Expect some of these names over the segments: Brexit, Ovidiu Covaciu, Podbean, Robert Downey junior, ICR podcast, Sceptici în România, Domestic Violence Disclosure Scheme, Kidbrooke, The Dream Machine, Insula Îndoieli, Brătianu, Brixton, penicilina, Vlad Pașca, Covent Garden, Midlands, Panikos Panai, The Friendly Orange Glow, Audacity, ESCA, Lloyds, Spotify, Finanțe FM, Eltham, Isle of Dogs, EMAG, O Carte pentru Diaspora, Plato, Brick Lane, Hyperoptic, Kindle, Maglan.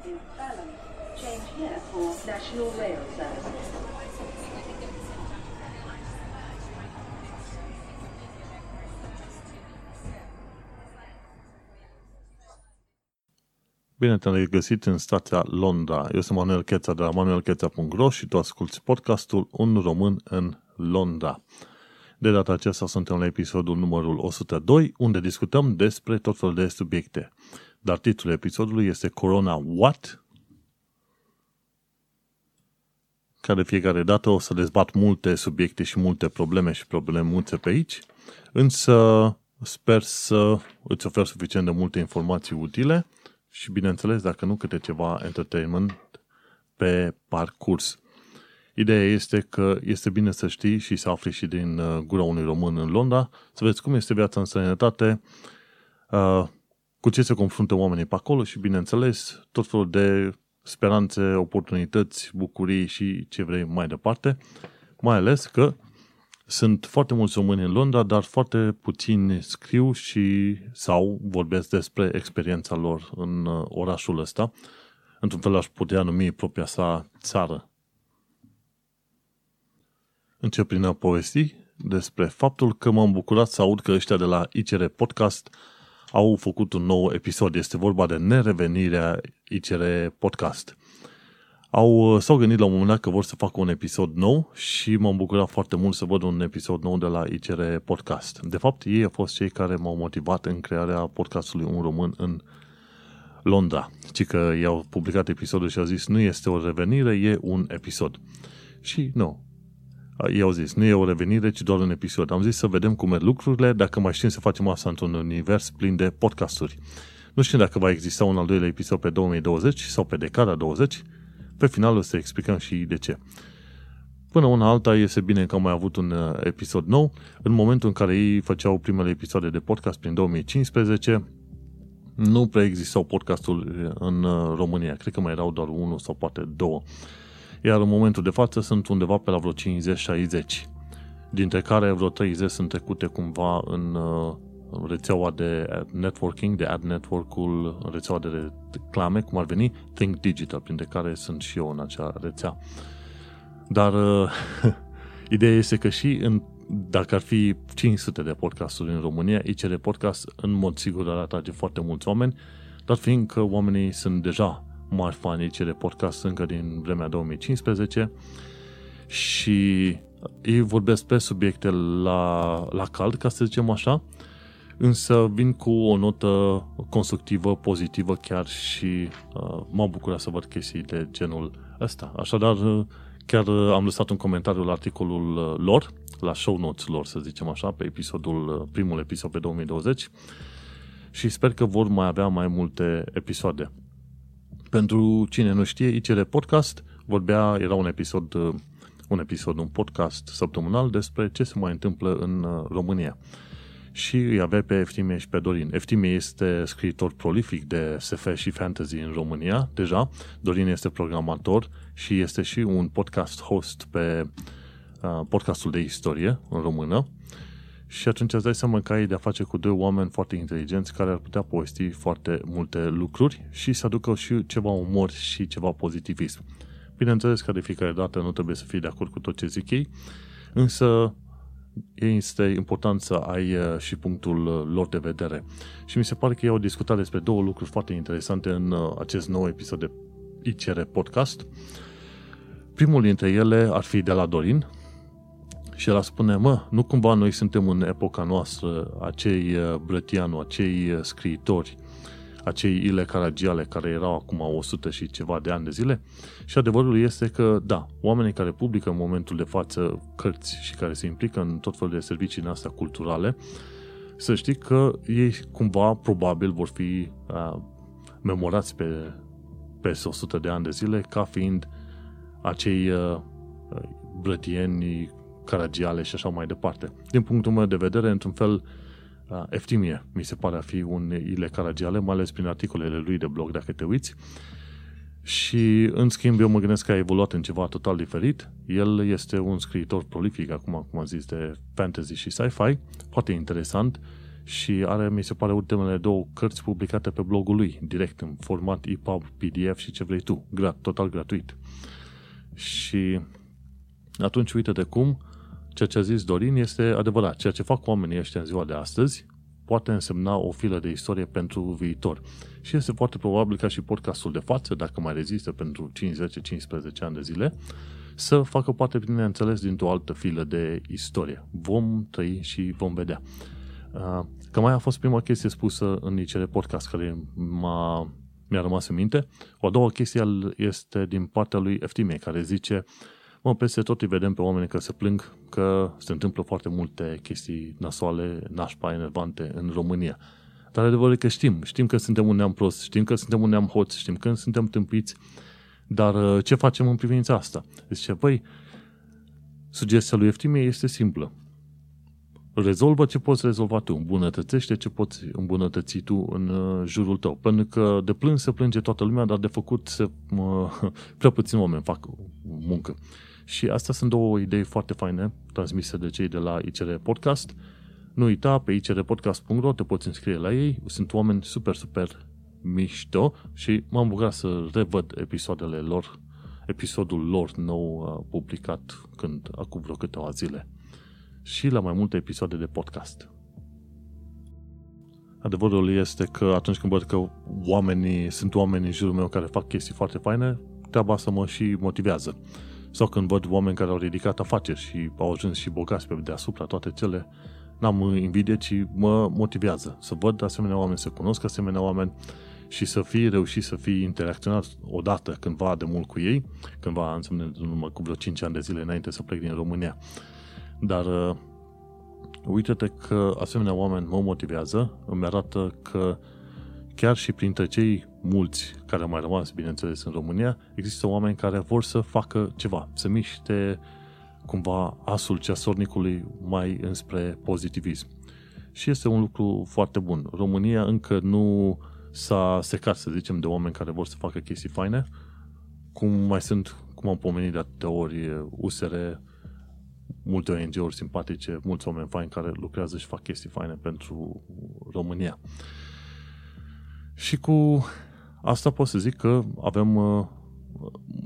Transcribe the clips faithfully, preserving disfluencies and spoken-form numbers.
Change here for National Rail Services. Bine te-am regăsit în stația Londra. Eu sunt Manuel Kețea de la manuel kețea punct ro și tu asculti podcastul Un Român în Londra. De data aceasta suntem la episodul numărul o sută doi, unde discutăm despre tot felul de subiecte. Dar titlul episodului este Corona What? Ca de fiecare dată o să dezbat multe subiecte și multe probleme și problemuțe pe aici, însă sper să îți ofer suficient de multe informații utile și, bineînțeles, dacă nu, câte ceva entertainment pe parcurs. Ideea este că este bine să știi și să afli și din gura unui român în Londra, să vezi cum este viața în străinătate, cu ce se confruntă oamenii pe acolo și, bineînțeles, tot felul de speranțe, oportunități, bucurii și ce vrei mai departe, mai ales că sunt foarte mulți români în Londra, dar foarte puțini scriu și sau vorbesc despre experiența lor în orașul ăsta. Într-un fel aș putea numi propria sa țară. Încep prin a povesti despre faptul că m-am bucurat să aud că ăștia de la I C R Podcast au făcut un nou episod. Este vorba de nerevenirea I C R Podcast. Au, s-au gândit la un moment dat că vor să facă un episod nou și m-am bucurat foarte mult să văd un episod nou de la I C R Podcast. De fapt, ei au fost cei care m-au motivat în crearea podcastului Un Român în Londra. Ci că i-au publicat episodul și au zis, nu este o revenire, e un episod. Și nu, ei au zis, nu e o revenire, ci doar un episod. Am zis să vedem cum merg lucrurile, dacă mai știm să facem asta într-un univers plin de podcasturi. Nu știu dacă va exista un al doilea episod pe două mii douăzeci sau pe decada douăzeci. Pe final o să explicăm și de ce. Până una alta, este bine că am mai avut un episod nou. În momentul în care ei făceau primele episoade de podcast prin două mii cincisprezece, nu prea existau podcasturi în România. Cred că mai erau doar unul sau poate două. Iar în momentul de față sunt undeva pe la vreo cincizeci șaizeci, dintre care vreo treizeci sunt trecute cumva în rețeaua de networking, de ad network-ul, rețeaua de reclame, cum ar veni, Think Digital, printre care sunt și eu în acea rețea. Dar ideea este că și în, dacă ar fi cinci sute de podcasturi în România, I C R Podcast în mod sigur ar atrage foarte mulți oameni, dar fiindcă oamenii sunt deja mari fani I C R Podcast încă din vremea două mii cincisprezece și ei vorbesc pe subiecte la, la cald, ca să zicem așa, însă vin cu o notă constructivă, pozitivă chiar și uh, m-a bucurat să văd chestii de genul ăsta. Așadar, chiar am lăsat un comentariu la articolul lor, la show notes lor, să zicem așa, pe episodul, primul episod pe două mii douăzeci și sper că vor mai avea mai multe episoade. Pentru cine nu știe, I C R Podcast vorbea, era un episod, un episod, un podcast săptămânal despre ce se mai întâmplă în România. Și îi avea pe Eftimie și pe Dorin. Eftimie este scriitor prolific de S F și fantasy în România, deja. Dorin este programator și este și un podcast host pe uh, podcastul de istorie în română. Și atunci îți dai seama că ai de-a face cu doi oameni foarte inteligenți care ar putea povesti foarte multe lucruri și să aducă și ceva umor și ceva pozitivism. Bineînțeles că de fiecare dată nu trebuie să fii de acord cu tot ce zic ei, însă este important să ai și punctul lor de vedere. Și mi se pare că ei au discutat despre două lucruri foarte interesante în acest nou episod de I C R Podcast. Primul dintre ele ar fi de la Dorin, și el spune, mă, nu cumva noi suntem în epoca noastră, acei Brătianu, acei scriitori, acei Ile Caragiale care erau acum o sută și ceva de ani de zile? Și adevărul este că, da, oamenii care publică în momentul de față cărți și care se implică în tot felul de servicii din astea culturale, să știi că ei cumva, probabil, vor fi a, memorați pe peste o sută de ani de zile ca fiind acei a, brătieni Caragiale și așa mai departe. Din punctul meu de vedere, într-un fel, Eftimie mi se pare a fi un Ile Caragiale, mai ales prin articolele lui de blog, dacă te uiți. Și, în schimb, eu mă gândesc că a evoluat în ceva total diferit. El este un scriitor prolific, acum, cum am zis, de fantasy și sci-fi, foarte interesant și are, mi se pare, ultimele două cărți publicate pe blogul lui, direct, în format e pub, P D F și ce vrei tu, grat, total gratuit. Și atunci, uite-te cum, ceea ce a zis Dorin este adevărat. Ceea ce fac oamenii ăștia în ziua de astăzi poate însemna o filă de istorie pentru viitor. Și este foarte probabil ca și podcastul de față, dacă mai rezistă pentru cinci, zece, cincisprezece ani de zile, să facă parte, bineînțeles, dintr-o altă filă de istorie. Vom trăi și vom vedea. Cam aia a fost prima chestie spusă în I C R Podcast, care m-a, mi-a rămas în minte. O a doua chestie este din partea lui Eftimie, care zice: mă, peste tot îi vedem pe oameni că se plâng că se întâmplă foarte multe chestii nasoale, nașpa, enervante în România. Dar adevărul e că știm, știm că suntem un neam prost, știm că suntem un neam hoț, știm că suntem tâmpiți, dar ce facem în privința asta? Zice, păi, sugestia lui Eftimie este simplă. Rezolvă ce poți rezolva tu, îmbunătățește ce poți îmbunătăți tu în jurul tău. Pentru că de plâns se plânge toată lumea, dar de făcut se, mă, prea puțin oameni fac muncă. Și astea sunt două idei foarte faine, transmise de cei de la I C R Podcast. Nu uita, pe i c r podcast punct r o te poți înscrie la ei. Sunt oameni super, super mișto și m-am bucurat să revăd episoadele lor, episodul lor nou publicat când acum vreo câteva zile. Și la mai multe episoade de podcast. Adevărul este că atunci când văd că oamenii, sunt oameni în jurul meu care fac chestii foarte faine, treaba să mă și motivează. Sau când văd oameni care au ridicat afaceri și au ajuns și bogați pe deasupra, toate cele, n-am invidie, ci mă motivează să văd asemenea oameni, să cunosc asemenea oameni și să fii reușit să fii interacționat odată cândva de mult cu ei, cândva însemnând în urmă cu vreo cinci ani de zile înainte să plec din România. Dar uh, uite-te că asemenea oameni mă motivează, îmi arată că chiar și printre cei mulți care au mai rămas, bineînțeles, în România, există oameni care vor să facă ceva, să miște cumva asul ceasornicului mai înspre pozitivism. Și este un lucru foarte bun. România încă nu s-a secat, să zicem, de oameni care vor să facă chestii faine, cum mai sunt, cum am pomenit de atâtea ori, U S R, multe O N G-uri simpatice, mulți oameni faini care lucrează și fac chestii faine pentru România. Și cu asta pot să zic că avem,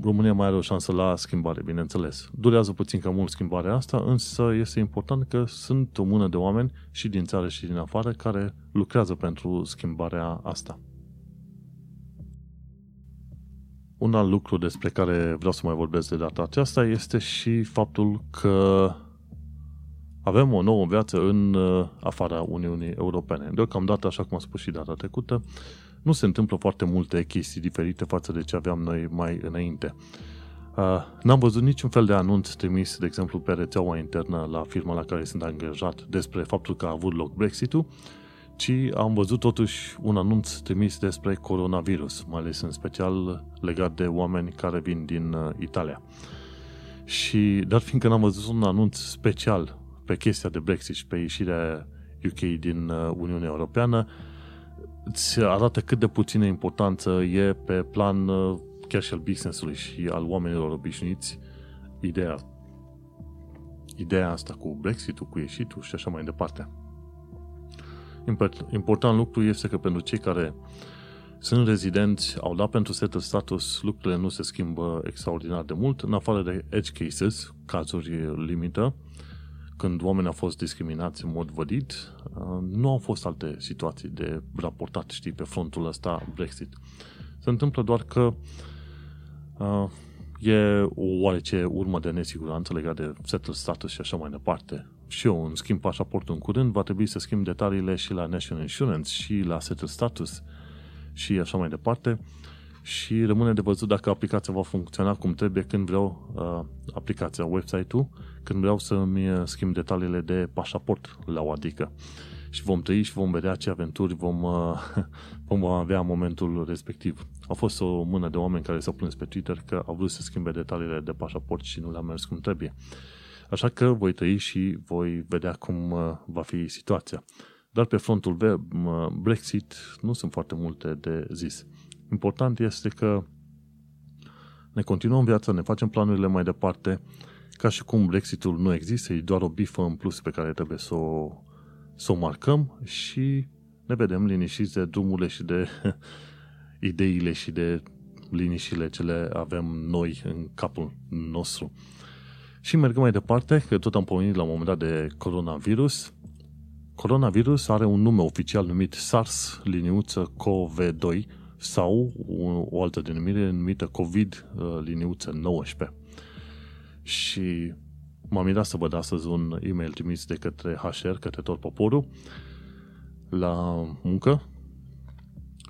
România mai are o șansă la schimbare, bineînțeles. Durează puțin cam mult schimbarea asta, însă este important că sunt o mână de oameni și din țară și din afară care lucrează pentru schimbarea asta. Un alt lucru despre care vreau să mai vorbesc de data aceasta este și faptul că avem o nouă viață în afara Uniunii Europene. Deocamdată, așa cum am spus și data trecută, nu se întâmplă foarte multe chestii diferite față de ce aveam noi mai înainte. N-am văzut niciun fel de anunț trimis, de exemplu, pe rețeaua internă la firma la care sunt angajat despre faptul că a avut loc Brexit-ul, ci am văzut totuși un anunț trimis despre coronavirus, mai ales în special legat de oameni care vin din Italia. Și, dar fiindcă n-am văzut un anunț special pe chestia de Brexit și pe ieșirea U K din Uniunea Europeană, îți arată cât de puțină importanță e pe plan chiar și al business-ului și al oamenilor obișnuiți ideea, ideea asta cu Brexit-ul, cu ieșitul și așa mai departe. Important lucru este că pentru cei care sunt rezidenți, au dat pentru settled status, lucrurile nu se schimbă extraordinar de mult, în afară de edge cases, cazuri limită, când oamenii au fost discriminați în mod vădit, nu au fost alte situații de raportat, știi, pe frontul ăsta Brexit. Se întâmplă doar că uh, e o oarece urmă de nesiguranță legat de settled status și așa mai departe. Și eu îmi schimb pașaportul în curând, va trebui să schimb detaliile și la National Insurance și la settled status și așa mai departe. Și rămâne de văzut dacă aplicația va funcționa cum trebuie când vreau, uh, aplicația, website-ul, când vreau să-mi schimb detaliile de pașaport la o adică. Și vom trăi și vom vedea ce aventuri vom, uh, vom avea în momentul respectiv. A fost o mână de oameni care s-au plâns pe Twitter că au vrut să schimbe detaliile de pașaport și nu le-a mers cum trebuie. Așa că voi trăi și voi vedea cum va fi situația. Dar pe frontul Brexit nu sunt foarte multe de zis. Important este că ne continuăm viața, ne facem planurile mai departe, ca și cum Brexitul nu există, e doar o bifă în plus pe care trebuie să o, să o marcăm și ne vedem liniștiți de drumurile și de ideile și de liniștile ce le avem noi în capul nostru. Și mergem mai departe, că tot am pomenit la un moment dat de coronavirus. Coronavirus are un nume oficial numit SARS-C o V doi sau o altă denumire numită COVID nouăsprezece. Și m-am mirat să văd astăzi un e-mail trimis de către H R, către tot poporul, la muncă,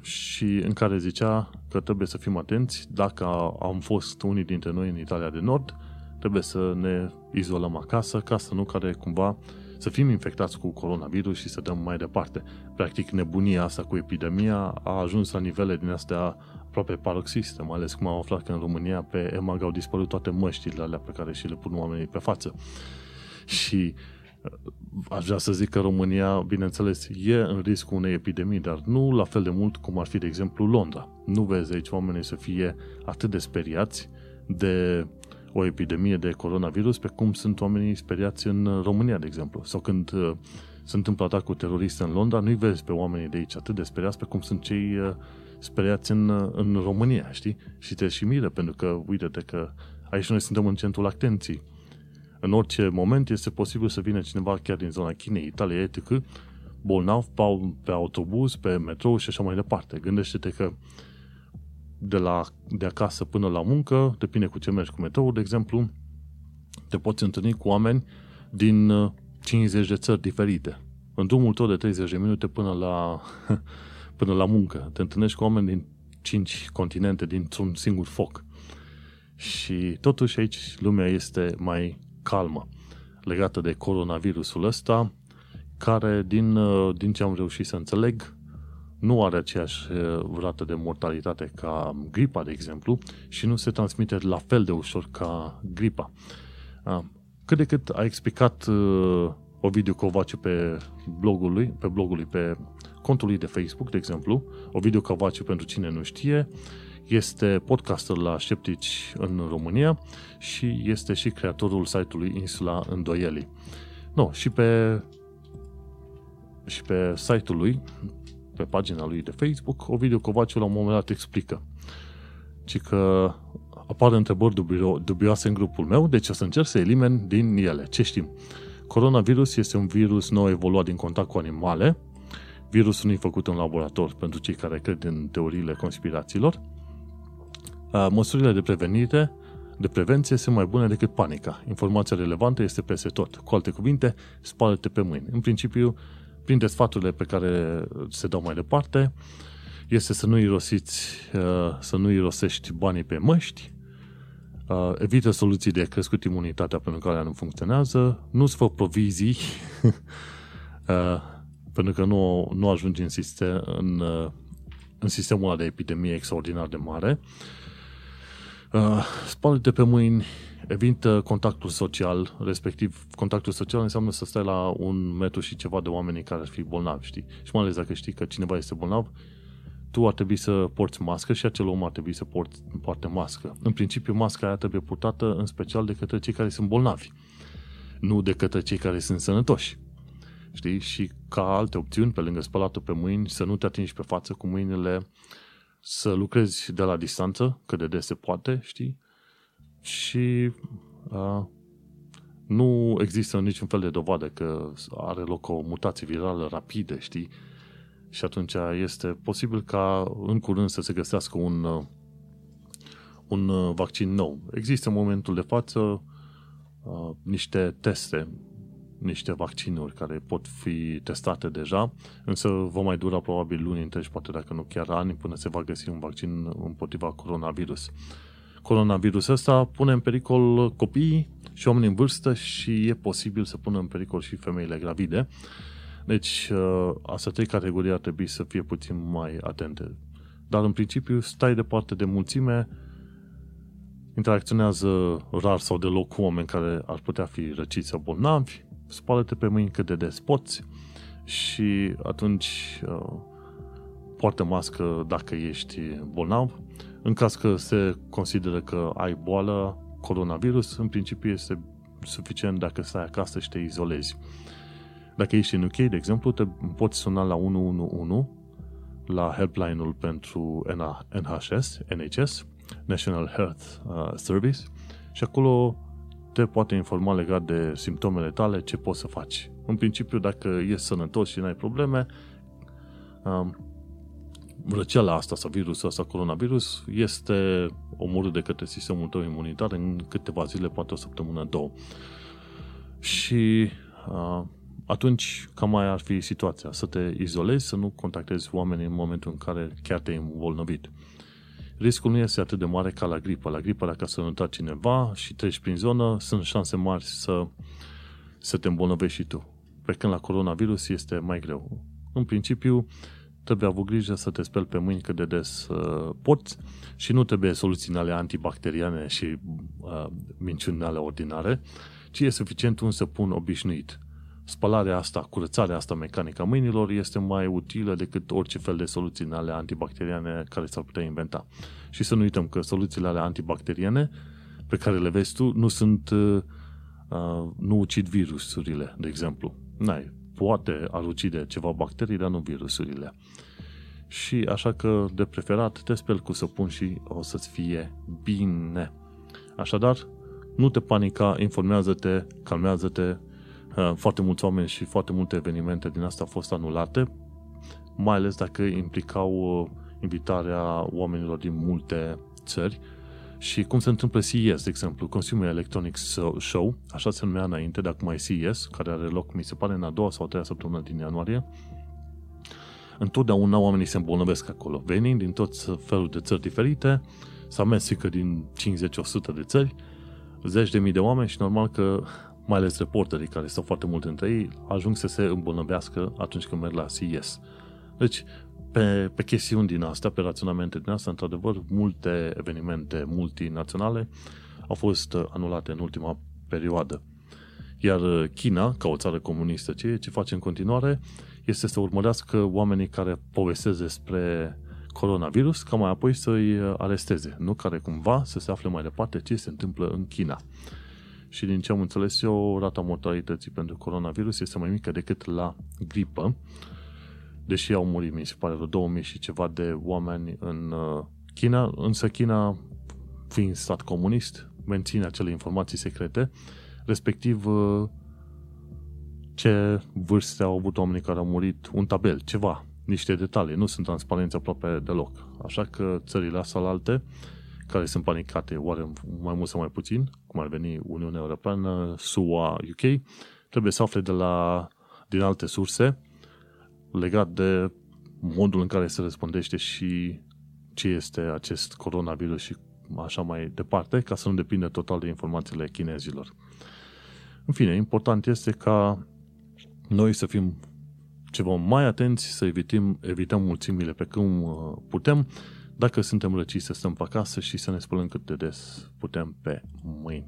și în care zicea că trebuie să fim atenți. Dacă am fost unii dintre noi în Italia de Nord, trebuie să ne izolăm acasă ca să nu care cumva să fim infectați cu coronavirus și să dăm mai departe. Practic, nebunia asta cu epidemia a ajuns la nivele din astea aproape paroxiste, mai ales cum am aflat că în România pe EMAG au dispărut toate măștile alea pe care și le pun oamenii pe față. Și aș vrea să zic că România, bineînțeles, e în riscul unei epidemii, dar nu la fel de mult cum ar fi, de exemplu, Londra. Nu vezi aici oamenii să fie atât de speriați de o epidemie de coronavirus pe cum sunt oamenii speriați în România, de exemplu. Sau când se întâmplă atacuri teroriste în Londra, nu-i vezi pe oamenii de aici atât de speriați pe cum sunt cei speriați în, în România, știi? Și te și miră, pentru că, uite-te că aici noi suntem în centrul atenției. În orice moment este posibil să vină cineva chiar din zona Chinei, Italiei, et cetera, bolnav, pe autobuz, pe metrou și așa mai departe. Gândește-te că de, la, de acasă până la muncă, depinde cu ce mergi, cu metrou, de exemplu, te poți întâlni cu oameni din cincizeci de țări diferite. În drumul tău de treizeci de minute până la, până la muncă, te întâlnești cu oameni din cinci continente, dintr-un singur foc. Și totuși aici lumea este mai calmă legată de coronavirusul ăsta, care, din, din ce am reușit să înțeleg, nu are aceeași rată de mortalitate ca gripa, de exemplu, și nu se transmite la fel de ușor ca gripa. Cât de cât a explicat Ovidiu Covaciu pe blogul lui, pe blogul lui, pe contul lui de Facebook, de exemplu. Ovidiu Covaciu, pentru cine nu știe, este podcaster la Sceptici în România și este și creatorul site-ului Insula Îndoieli. No, și pe și pe site-ul lui, pe pagina lui de Facebook, Ovidiu Covaciu la un moment dat explică, ci că apar întrebări dubioase în grupul meu, deci o să încerc să elimin din ele. Ce știm? Coronavirus este un virus nou evoluat din contact cu animale. Virusul nu e făcut în laborator, pentru cei care cred în teoriile conspirațiilor. Măsurile de prevenire, de prevenție sunt mai bune decât panica. Informația relevantă este peste tot. Cu alte cuvinte, spală-te pe mâini. În principiu, printre sfaturile pe care se dau mai departe, este să nu irosiți, să nu irosești banii pe măști, evită soluții de crescut imunitatea pentru că alea nu funcționează, nu-ți fă provizii pentru că nu, nu ajungi în, sistem, în, în sistemul ăla de epidemie extraordinar de mare. Uh, spală-te pe mâini, evită contactul social, respectiv contactul social înseamnă să stai la un metru și ceva de oamenii care ar fi bolnavi, știi? Și mai ales dacă știi că cineva este bolnav, tu ar trebui să porți mască și acel om ar trebui să porți, poarte mască. În principiu, masca aia trebuie purtată în special de către cei care sunt bolnavi, nu de către cei care sunt sănătoși, știi? Și ca alte opțiuni, pe lângă spălatul pe mâini, să nu te atingi pe față cu mâinile, să lucrezi de la distanță, cât de des se poate, știi? Și uh, nu există niciun fel de dovadă că are loc o mutație virală rapidă, știi? Și atunci este posibil ca în curând să se găsească un, un vaccin nou. Există în momentul de față uh, niște teste, niște vaccinuri care pot fi testate deja, însă va mai dura probabil luni întregi, poate dacă nu chiar ani, până se va găsi un vaccin împotriva coronavirus. Coronavirusul ăsta pune în pericol copiii și oamenii în vârstă și e posibil să pună în pericol și femeile gravide. Deci, astea trei categorii ar trebui să fie puțin mai atente. Dar, în principiu, stai departe de mulțime, interacționează rar sau deloc cu oameni care ar putea fi răciți sau bolnavi, spală-te pe mâini cât de des poți și atunci uh, poartă mască dacă ești bolnav. În caz că se consideră că ai boală, coronavirus, în principiu este suficient dacă stai acasă și te izolezi. Dacă ești în U K, de exemplu, te poți suna la unu unu unu, la helpline-ul pentru N H S, National Health Service, și acolo te poate informa legat de simptomele tale, ce poți să faci. În principiu, dacă ești sănătos și n-ai probleme, răceala asta sau virusul ăsta, coronavirus, este omorât de către sistemul tău imunitar în câteva zile, poate o săptămână, două. Și atunci cam aia ar fi situația, să te izolezi, să nu contactezi oamenii în momentul în care chiar te-ai îmbolnăvit. Riscul nu este atât de mare ca la gripă. La gripă, dacă s-a înuntat cineva și treci prin zonă, sunt șanse mari să, să te îmbolnăvești și tu. Pe când la coronavirus este mai greu. În principiu, trebuie avut grijă să te speli pe mâini cât de des uh, poți și nu trebuie soluții ale antibacteriane și uh, minciuni ale ordinare, ci e suficient un săpun obișnuit. Spălarea asta, curățarea asta mecanică a mâinilor este mai utilă decât orice fel de soluții ale antibacteriane care s-ar putea inventa. Și să nu uităm că soluțiile ale antibacteriane pe care le vezi tu nu sunt, uh, nu ucid virusurile, de exemplu. N-ai, poate ar ucide ceva bacterii, dar nu virusurile. Și așa că, de preferat, te speli cu săpun și o să-ți fie bine. Așadar, nu te panica, informează-te, calmează-te. Foarte mulți oameni și foarte multe evenimente din asta au fost anulate, mai ales dacă implicau invitarea oamenilor din multe țări. Și cum se întâmplă C E S, de exemplu, Consumer Electronics Show, așa se numea înainte, de acum e C E S, care are loc, mi se pare, în a doua sau a treia săptămână din ianuarie. Întotdeauna oamenii se îmbolnăvesc acolo, venind din tot felul de țări diferite, s-a mesică din cincizeci la o sută de țări, zeci de mii de oameni și normal că mai ales reporterii, care stau foarte mult între ei, ajung să se îmbolnăvească atunci când merg la C E S. Deci, pe, pe chestiuni din asta, pe raționamente din asta, într-adevăr, multe evenimente multinaționale au fost anulate în ultima perioadă. Iar China, ca o țară comunistă, ce, ce face în continuare este să urmărească oamenii care povestesc despre coronavirus, ca mai apoi să-i aresteze, nu care cumva să se afle mai departe ce se întâmplă în China. Și din ce am înțeles eu, rata mortalității pentru coronavirus este mai mică decât la gripă, deși au murit, mi se pare, vreo două mii și ceva de oameni în China, însă China, fiind stat comunist, menține acele informații secrete, respectiv ce vârste au avut oamenii care au murit, un tabel, ceva, niște detalii, nu sunt transparenți aproape deloc. Așa că țările alte care sunt panicate, oare mai mult sau mai puțin, cum ar veni Uniunea Europeană, S U A, U K, trebuie să afle de la, din alte surse legat de modul în care se răspundește și ce este acest coronavirus și așa mai departe, ca să nu depindă total de informațiile chinezilor. În fine, important este ca noi să fim ceva mai atenți, să evităm, evităm mulțimile pe când putem. Dacă suntem răciți, să stăm pe acasă și să ne spălăm cât de des putem pe mâini.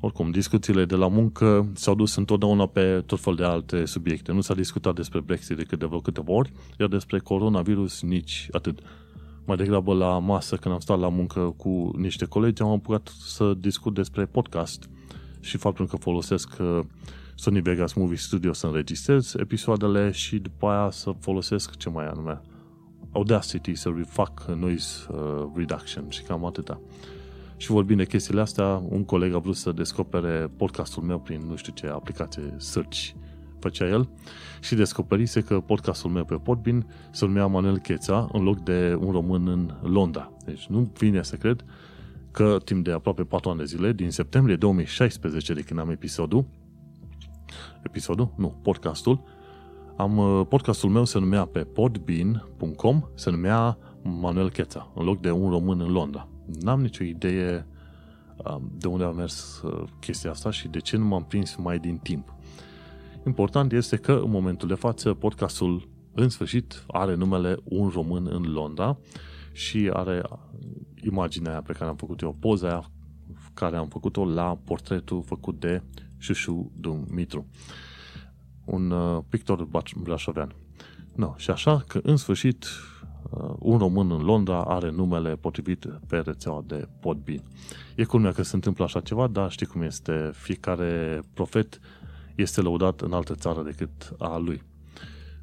Oricum, discuțiile de la muncă s-au dus întotdeauna pe tot fel de alte subiecte. Nu s-a discutat despre Brexit decât de vreo câteva ori, iar despre coronavirus nici atât. Mai degrabă la masă, când am stat la muncă cu niște colegi, am apucat să discut despre podcast și faptul că folosesc Sony Vegas Movie Studio să înregistrez episoadele și după aia să folosesc, ce mai anume, Audacity să refac noise reduction și cam atâta. Și vorbind de chestiile astea, un coleg a vrut să descopere podcastul meu prin nu știu ce aplicație search făcea el și descoperise că podcastul meu pe Podbean se numea Manuel Kețea în loc de un român în Londra. Deci nu vine să cred că timp de aproape patru ani de zile, din septembrie două mii șaisprezece, de când am episodul, episodul? Nu, podcastul. Am, podcastul meu se numea pe podbean punct com, se numea Manuel Kețea, în loc de un român în Londra. N-am nicio idee de unde a mers chestia asta și de ce nu m-am prins mai din timp. Important este că, în momentul de față, podcastul, în sfârșit, are numele Un Român în Londra și are imaginea aia pe care am făcut eu, poza aia care am făcut-o la portretul făcut de Șușu Dumitru, un uh, pictor brașovean. No, și așa că, în sfârșit, un român în Londra are numele potrivit pe rețeaua de Podbean. E culmea că se întâmplă așa ceva, dar știi cum este, fiecare profet este lăudat în altă țară decât a lui.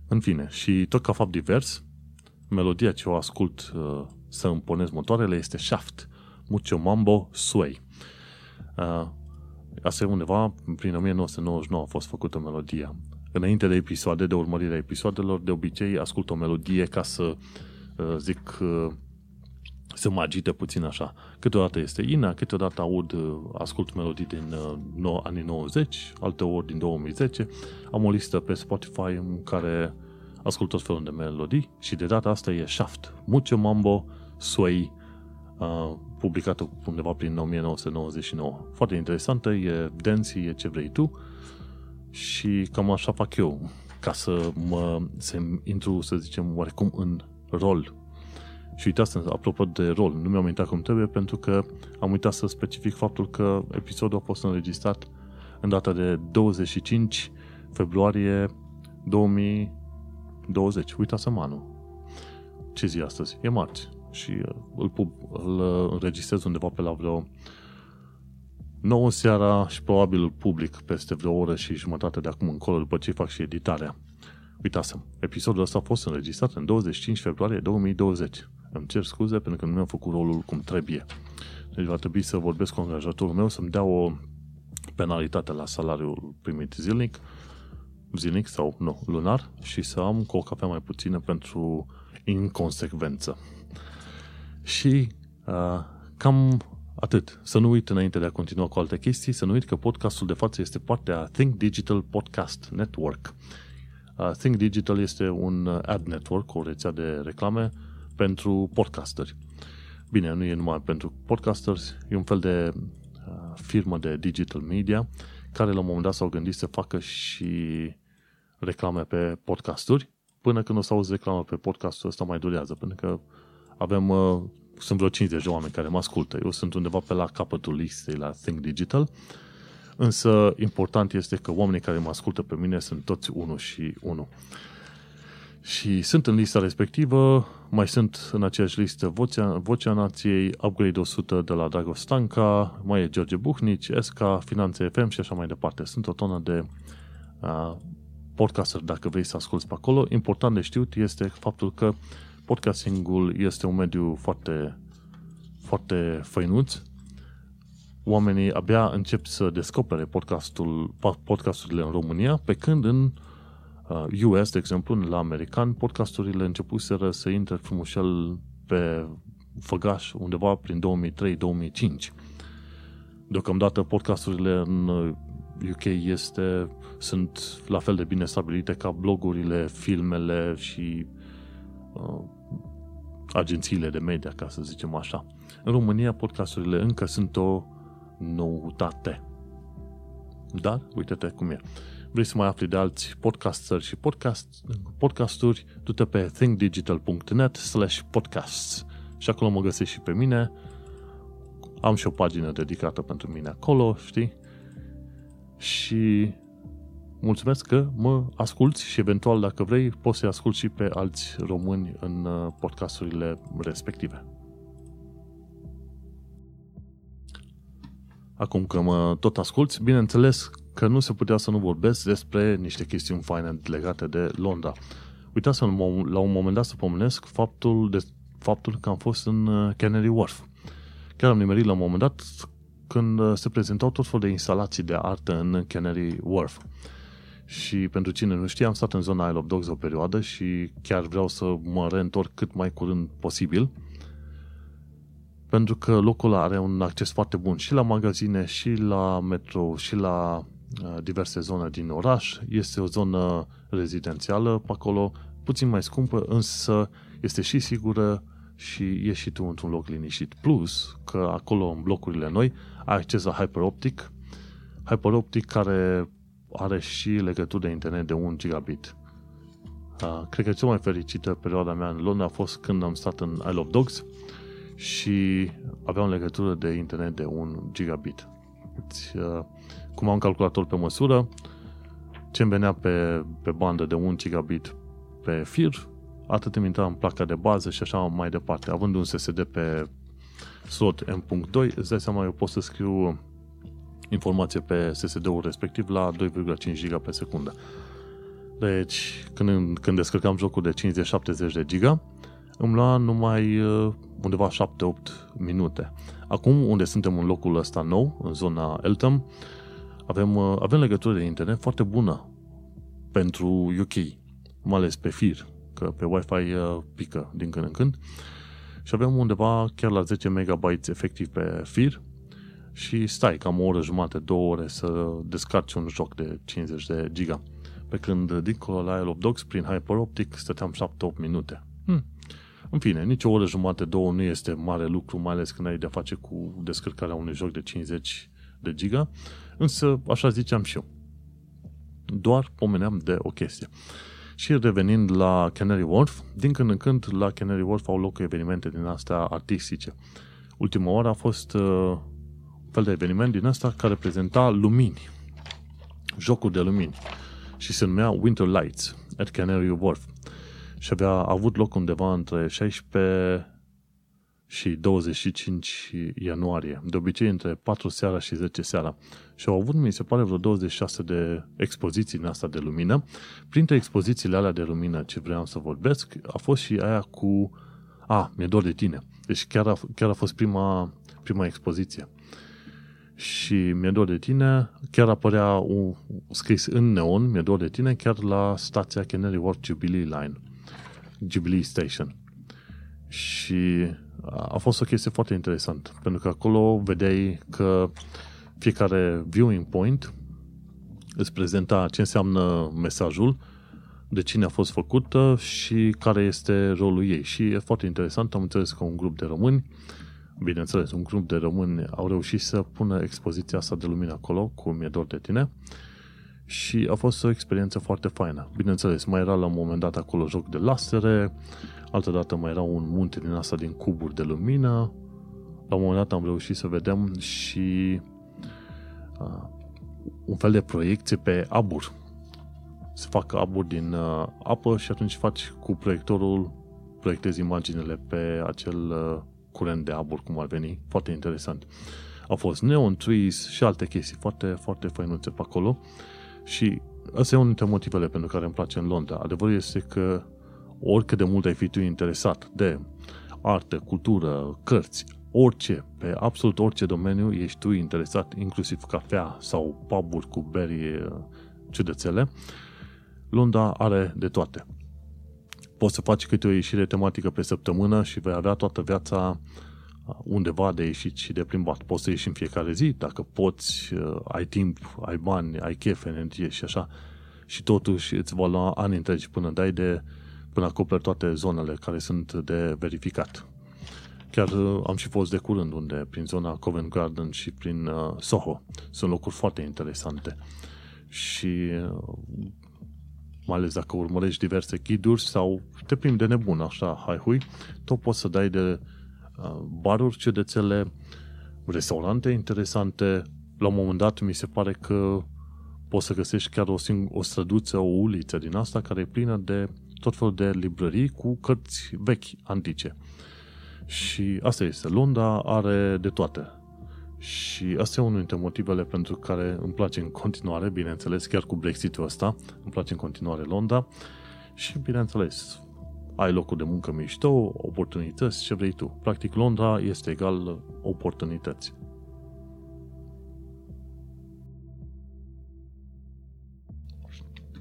În fine, și tot ca fapt divers, melodia ce o ascult uh, să împonez motoarele este Shaft, Mucho Mambo, Sway. Uh, asta e undeva, prin nouăsprezece nouăzeci și nouă a fost făcută melodia. Înainte de episoade, de urmărirea episoadelor, de obicei ascult o melodie ca să zic să mă agite puțin așa. Câteodată este Ina, câteodată aud, ascult melodii din anii nouăzeci, alteori din două mii zece. Am o listă pe Spotify în care ascult tot felul de melodii și de data asta e Shaft, Mucho Mambo, Sway, publicată undeva prin nouăsprezece nouăzeci și nouă. Foarte interesantă, e dance, e ce vrei tu. Și cam așa fac eu, ca să mă să intru, să zicem, oarecum în rol. Și uitați, apropo de rol, nu mi-am uitat cum trebuie, pentru că am uitat să specific faptul că episodul a fost înregistrat în data de douăzeci și cinci februarie două mii douăzeci. Uitați-mă anul. Ce zi astăzi? E marți. Și îl, pub, îl înregistrez undeva pe la vreo nouă seara și probabil public peste vreo oră și jumătate de acum încolo, după ce fac și editarea. Uitați-mă, episodul ăsta a fost înregistrat în douăzeci și cinci februarie două mii douăzeci. Îmi cer scuze pentru că nu mi-am făcut rolul cum trebuie. Deci va trebui să vorbesc cu angajatorul meu să-mi dea o penalitate la salariul primit zilnic, zilnic sau nu, lunar, și să am cu o cafea mai puțină pentru inconsecvență. Și uh, cam... Atât. Să nu uit, înainte de a continua cu alte chestii, să nu uit că podcastul de față este partea Think Digital Podcast Network. Uh, Think Digital este un ad network, o rețea de reclame pentru podcasteri. Bine, nu e numai pentru podcasters, e un fel de uh, firmă de digital media care la un moment dat s-au gândit să facă și reclame pe podcasturi. Până când o să auzi reclamă pe podcastul ăsta mai durează, pentru că avem... Uh, Sunt vreo cincizeci de oameni care mă ascultă. Eu sunt undeva pe la capătul listei la Think Digital, însă important este că oamenii care mă ascultă pe mine sunt toți unul și unul. Și sunt în lista respectivă, mai sunt în aceeași listă Vocea, Vocea Nației, Upgrade o sută de la Dragoș Stanca, mai e George Buhnici, Esca, Finanțe F M și așa mai departe. Sunt o tonă de uh, podcasteri dacă vrei să asculți pe acolo. Important de știut este faptul că podcastingul este un mediu foarte, foarte făinuț. Oamenii abia încep să descopere podcastul, podcasturile în România, pe când în U S, de exemplu, la american, podcasturile începuseră să intre frumușel pe făgaș undeva prin două mii trei două mii cinci. Deocamdată podcasturile în U K este, sunt la fel de bine stabilite ca blogurile, filmele și agențiile de media, ca să zicem așa. În România, podcasturile încă sunt o noutate. Dar, uite-te cum e. Vrei să mai afli de alți podcasteri și podcast, podcasturi? Du-te pe thinkdigital.net slash podcasts și acolo mă găsești și pe mine. Am și o pagină dedicată pentru mine acolo, știi? Și... mulțumesc că mă asculți și eventual, dacă vrei, poți să-i asculți și pe alți români în podcasturile respective. Acum că mă tot asculți, bineînțeles că nu se putea să nu vorbesc despre niște chestiuni faine legate de Londra. Uitați-vă, la un moment dat să pomenesc faptul, de, faptul că am fost în Canary Wharf. Chiar am nimerit la un moment dat când se prezentau tot felul de instalații de artă în Canary Wharf. Și pentru cine nu știe, am stat în zona Isle of Dogs o perioadă și chiar vreau să mă reîntorc cât mai curând posibil, pentru că locul are un acces foarte bun și la magazine, și la metro, și la diverse zone din oraș. Este o zonă rezidențială pe acolo, puțin mai scumpă, însă este și sigură și ieși tu într-un loc liniștit. Plus că acolo, în blocurile noi, ai acces la Hyperoptic, Hyperoptic care are și legături de internet de un gigabit. Uh, cred că cea mai fericită perioada mea în Londra a fost când am stat în Isle of Dogs și aveam legătură de internet de un gigabit. Uh, cum am calculator pe măsură, ce-mi venea pe, pe bandă de un gigabit pe fir, atât îmi intra în placa de bază și așa mai departe. Având un S S D pe slot M doi, îți dai seama, eu pot să scriu informație pe S S D-ul respectiv la doi virgulă cinci giga pe secundă. Deci, când, când descărcam jocul de cincizeci șaptezeci de giga, îmi lua numai undeva șapte opt minute. Acum, unde suntem în locul ăsta nou, în zona Eltham, avem, avem legătură de internet foarte bună pentru U K, mai ales pe fir, că pe Wi-Fi pică din când în când. Și avem undeva chiar la zece megabytes efectiv pe fir și stai cam o oră jumate, două ore să descarci un joc de cincizeci de giga. Pe când dincolo la Isle of Dogs, prin Hyperoptic, stăteam șapte opt minute. Hmm. În fine, nici o oră jumate, două nu este mare lucru, mai ales când ai de-a face cu descărcarea unui joc de cincizeci de giga, însă așa ziceam și eu. Doar pomeneam de o chestie. Și revenind la Canary Wharf, din când în când la Canary Wharf au loc evenimente din astea artistice. Ultima oară a fost uh, un fel de eveniment din asta care prezenta lumini, jocuri de lumini, și se numea Winter Lights at Canary Wharf. Și avea avut loc undeva între șaisprezece și douăzeci și cinci ianuarie, de obicei între patru seara și zece seara. Și au avut, mi se pare, vreo douăzeci și șase de expoziții în asta de lumină. Printre expozițiile alea de lumină ce vreau să vorbesc, a fost și aia cu A, mi-e dor de tine. Deci chiar a, chiar a fost prima, prima expoziție. Și mi-e dor de tine, chiar apărea un, scris în neon, mi-e dor de tine, chiar la stația Canary Wharf Jubilee Line, Jubilee Station. Și a fost o chestie foarte interesantă, pentru că acolo vedeai că fiecare viewing point îți prezenta ce înseamnă mesajul, de cine a fost făcută și care este rolul ei. Și e foarte interesant, am înțeles că un grup de români, bineînțeles, un grup de români au reușit să pună expoziția asta de lumină acolo, cu Mi-e dor de tine, și a fost o experiență foarte faină. Bineînțeles, mai era la un moment dat acolo joc de lasere, altădată mai era un munte din asta din cuburi de lumină. La un moment dat am reușit să vedem și uh, un fel de proiecție pe abur. Se fac aburi din uh, apă și atunci faci cu proiectorul, proiectezi imaginele pe acel uh, curent de abur, cum ar veni. Foarte interesant. Au fost neon trees și alte chestii foarte, foarte făinuțe pe acolo. Și ăsta e unul dintre motivele pentru care îmi place în Londra. Adevărul este că oricât de mult ai fi tu interesat de artă, cultură, cărți, orice, pe absolut orice domeniu ești tu interesat, inclusiv cafea sau pub-uri cu beri ciudățele, Londra are de toate. Poți să faci câte o ieșire tematică pe săptămână și vei avea toată viața undeva de ieșit și de plimbat. Poți să ieși în fiecare zi, dacă poți, ai timp, ai bani, ai chef, energie și așa. Și totuși îți va lua ani întregi până dai de până acoperi toate zonele care sunt de verificat. Chiar am și fost de curând unde, prin zona Covent Garden și prin uh, Soho. Sunt locuri foarte interesante. Și uh, mai ales dacă urmărești diverse ghiduri sau te plimbi de nebun, așa, hai hui, tot poți să dai de uh, baruri, ciudățele, restaurante interesante. La un moment dat mi se pare că poți să găsești chiar o, sing- o străduță, o uliță din asta care e plină de tot felul de librării cu cărți vechi, antice. Și asta este. Londra are de toate. Și asta e unul dintre motivele pentru care îmi place în continuare, bineînțeles, chiar cu Brexit-ul ăsta, îmi place în continuare Londra. Și, bineînțeles, ai locuri de muncă mișto, oportunități, ce vrei tu. Practic, Londra este egal oportunități.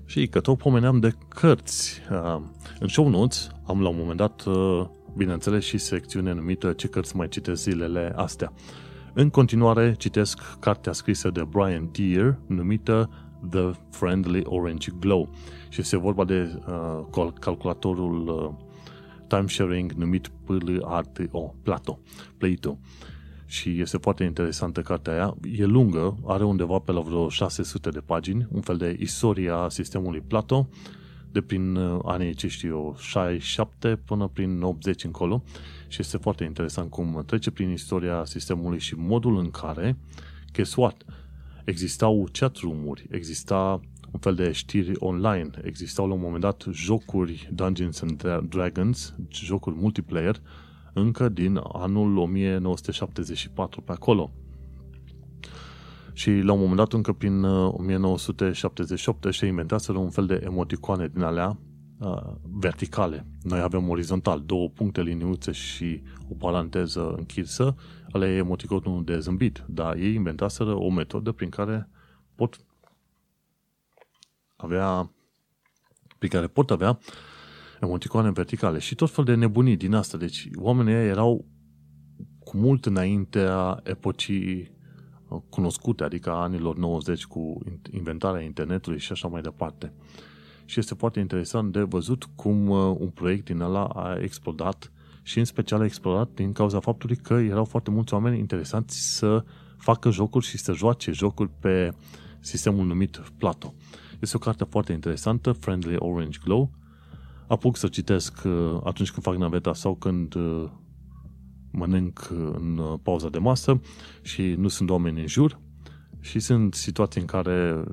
Și că tot pomeneam de cărți. În show notes am la un moment dat, bineînțeles, și secțiune numită Ce cărți mai citesc zilele astea. În continuare citesc cartea scrisă de Brian Deer numită The Friendly Orange Glow și este vorba de uh, calculatorul uh, timesharing numit P L A T O, Plato, Plato. Și este foarte interesantă cartea aia. E lungă, are undeva pe la vreo șase sute de pagini, un fel de istoria sistemului Plato, de prin anii, ce știu eu, șaizeci și șapte până prin optzeci încolo. Și este foarte interesant cum trece prin istoria sistemului și modul în care, guess what, existau chat room-uri, exista un fel de știri online. Existau la un moment dat jocuri Dungeons and Dragons, jocuri multiplayer, încă din anul o mie nouă sute șaptezeci și patru pe acolo. Și la un moment dat, încă prin o mie nouă sute șaptezeci și opt, se inventaseră un fel de emoticoane din alea uh, verticale. Noi avem orizontal, două puncte, liniuțe și o paranteză închisă, ale emoticonul de zâmbit, dar ei inventaseră o metodă prin care pot avea prin care pot avea emoticoane verticale și tot fel de nebunii din asta. Deci oamenii erau cu mult înaintea epocii cunoscute, adică anilor nouăzeci, cu inventarea internetului și așa mai departe. Și este foarte interesant de văzut cum un proiect din ăla a explodat și în special a explodat din cauza faptului că erau foarte mulți oameni interesanți să facă jocuri și să joace jocuri pe sistemul numit Plato. Este o carte foarte interesantă, Friendly Orange Glow. Apuc să citesc atunci când fac naveta sau când mănânc în pauza de masă și nu sunt oameni în jur, și sunt situații în care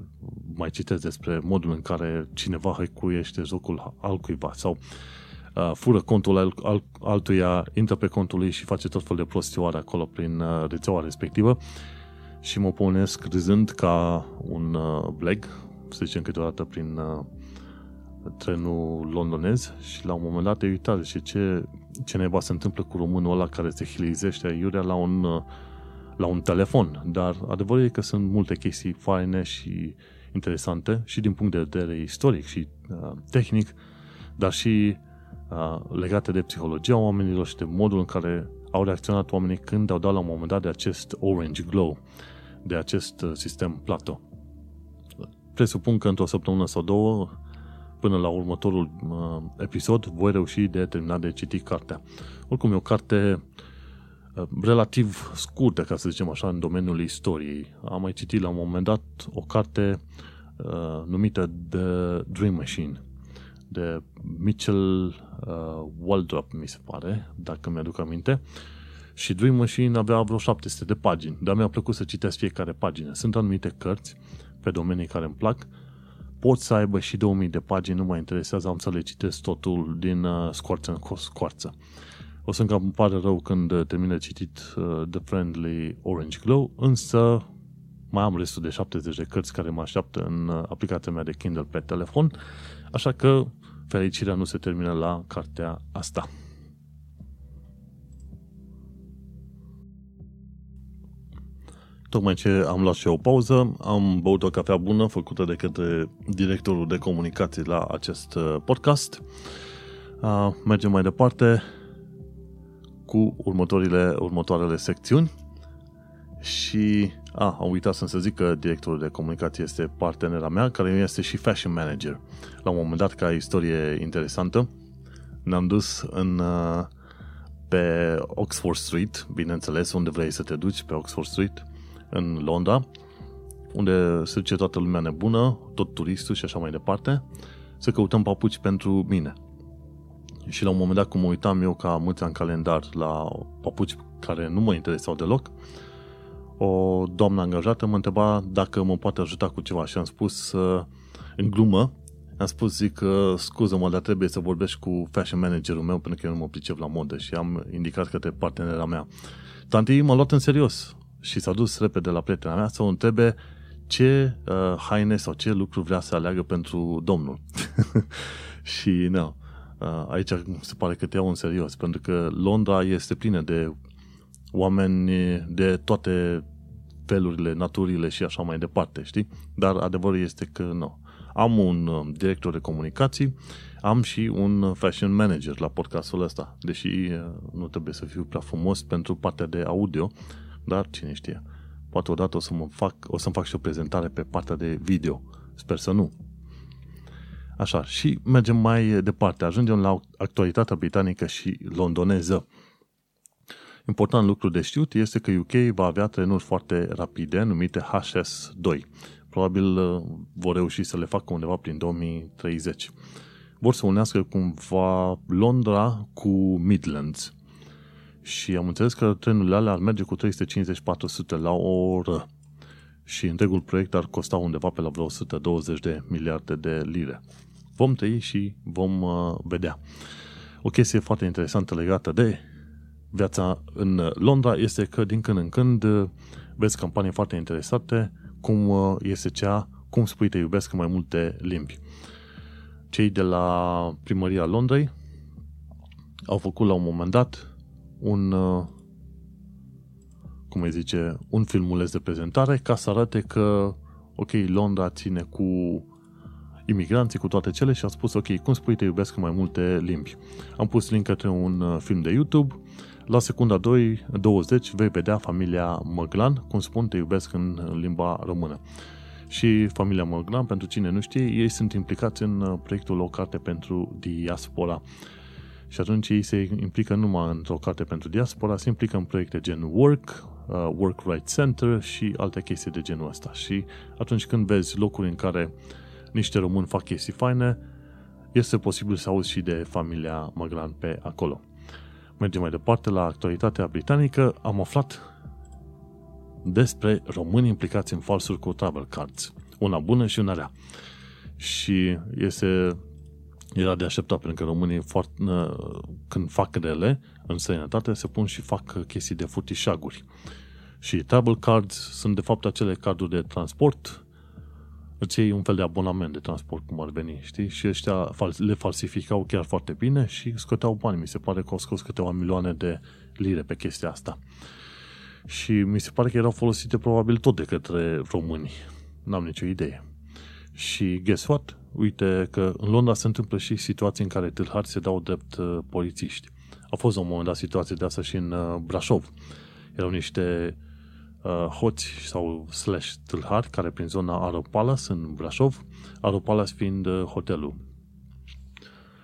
mai citesc despre modul în care cineva hăicuiește jocul altcuiva sau uh, fură contul al, al, altuia, intră pe contul lui și face tot fel de prostioare acolo prin uh, rețeaua respectivă și mă ponesc râzând ca un uh, bleg, să zicem, câteodată prin uh, trenul londonez, și la un moment dat e uitat și ce, ce neva se întâmplă cu românul ăla care se hilizește aiurea la un, la un telefon. Dar adevărul e că sunt multe chestii faine și interesante și din punct de vedere istoric și uh, tehnic, dar și uh, legate de psihologia oamenilor și de modul în care au reacționat oamenii când au dat la un moment dat de acest Orange Glow, de acest uh, sistem Plato. Presupun că într-o săptămână sau două, până la următorul uh, episod, voi reuși de terminat de citit cartea. Oricum, e o carte uh, relativ scurtă, ca să zicem așa, în domeniul istoriei. Am mai citit la un moment dat o carte uh, numită The Dream Machine, de Mitchell uh, Waldrop, mi se pare, dacă mi-aduc aminte. Și Dream Machine avea vreo șapte sute de pagini, dar mi-a plăcut să citesc fiecare pagină. Sunt anumite cărți pe domenii care îmi plac, pot să aibă și două mii de pagini, nu mă interesează, am să le citesc totul din uh, scoarță în scoarță. O să-mi cam pare rău când termin de citit uh, The Friendly Orange Glow, însă mai am restul de șaptezeci de cărți care mă așteaptă în uh, aplicația mea de Kindle pe telefon, așa că fericirea nu se termină la cartea asta. Tocmai ce am luat și o pauză, am băut o cafea bună făcută de către directorul de comunicații la acest podcast. Mergem mai departe cu următorile, următoarele secțiuni și a, am uitat să-mi să zic că directorul de comunicații este partenera mea, care este și fashion manager. La un moment dat, ca istorie interesantă, ne-am dus în... pe Oxford Street, bineînțeles, unde vrei să te duci, pe Oxford Street, în Londra, unde se duce toată lumea nebună, tot turistul și așa mai departe, să căutăm papuci pentru mine. Și la un moment dat, cum mă uitam eu ca mâța în calendar la papuci care nu mă interesau deloc, o doamnă angajată mă întreba dacă mă poate ajuta cu ceva și am spus, în glumă, am spus, zic, scuză-mă, dar trebuie să vorbești cu fashion managerul meu pentru că eu nu mă pricep la modă, și am indicat către partenera mea. Tantii m-a luat în serios și s-a dus repede la prietena mea să o întrebe ce uh, haine sau ce lucruri vrea să aleagă pentru domnul. Și nu, uh, aici se pare că te iau în serios, pentru că Londra este plină de oameni de toate felurile, naturile și așa mai departe, știi? Dar adevărul este că nu. Am un director de comunicații, am și un fashion manager la podcastul ăsta, deși nu trebuie să fiu prea frumos pentru partea de audio, dar cine știe, poate odată o să mă fac, o să-mi fac și o prezentare pe partea de video, sper să nu. Așa, și mergem mai departe, ajungem la actualitatea britanică și londoneză. Important lucru de știut este că U K va avea trenuri foarte rapide, numite H S doi. Probabil vor reuși să le facă undeva prin două mii treizeci. Vor să unească cumva Londra cu Midlands. Și am înțeles că trenurile alea ar merge cu trei sute cincizeci la patru sute la o oră. și întregul proiect ar costa undeva pe la vreo o sută douăzeci de miliarde de lire. Vom tăi și vom uh, vedea. O chestie foarte interesantă legată de viața în Londra este că din când în când vezi campanii foarte interesante, cum este cea, cum spui te iubesc în mai multe limbi. Cei de la Primăria Londrei au făcut la un moment dat un, cum îi zice, un filmuleț de prezentare ca să arate că, ok, Londra ține cu imigranții, cu toate cele și a spus, ok, cum spui te iubesc în mai multe limbi. Am pus link către un film de YouTube. La secunda douăzeci vei vedea familia Maglan, cum spun te iubesc în limba română. Și familia Maglan, pentru cine nu știe, ei sunt implicați în proiectul O Carte pentru Diaspora. Și atunci ei se implică numai într-o carte pentru diaspora, se implică în proiecte gen Work, uh, Work Right Center și alte chestii de genul ăsta. Și atunci când vezi locuri în care niște români fac chestii faine, este posibil să auzi și de familia Maglan pe acolo. Mergem mai departe la actualitatea britanică. Am aflat despre români implicați în falsuri cu travel cards. Una bună și una rea. Și este, era de așteptat, pentru că românii foarte, când fac rele în străinătate se pun și fac chestii de furtișaguri. Și travel cards sunt de fapt acele carduri de transport. Îți iei un fel de abonament de transport, cum ar veni, știi? Și ăștia le falsificau chiar foarte bine și scoteau bani. Mi se pare că au scos câteva milioane de lire pe chestia asta. Și mi se pare că erau folosite probabil tot de către români. N-am nicio idee. Și guess what? Uite că în Londra se întâmplă și situații în care tâlhari se dau drept polițiști. A fost la un moment dat situație de asta și în Brașov. Erau niște hoți sau slash tâlhari care prin zona Aropalace în Brașov, Aropalace fiind hotelul.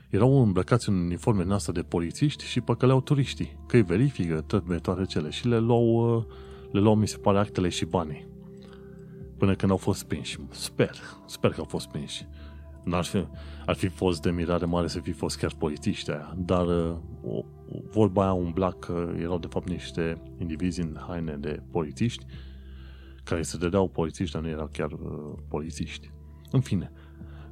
Erau îmbrăcați în uniforme din asta de polițiști și păcăleau turiștii, că îi verifică toate cele și le luau, le luau, mi se pare, actele și banii. Până când au fost prinși. Sper, sper că au fost prinși. N-ar fi, ar fi fost de mirare mare să fi fost chiar polițiști aia, dar o, vorba aia umbla că erau de fapt niște indivizi în haine de polițiști care se dădeau polițiști, dar nu erau chiar uh, polițiști. În fine,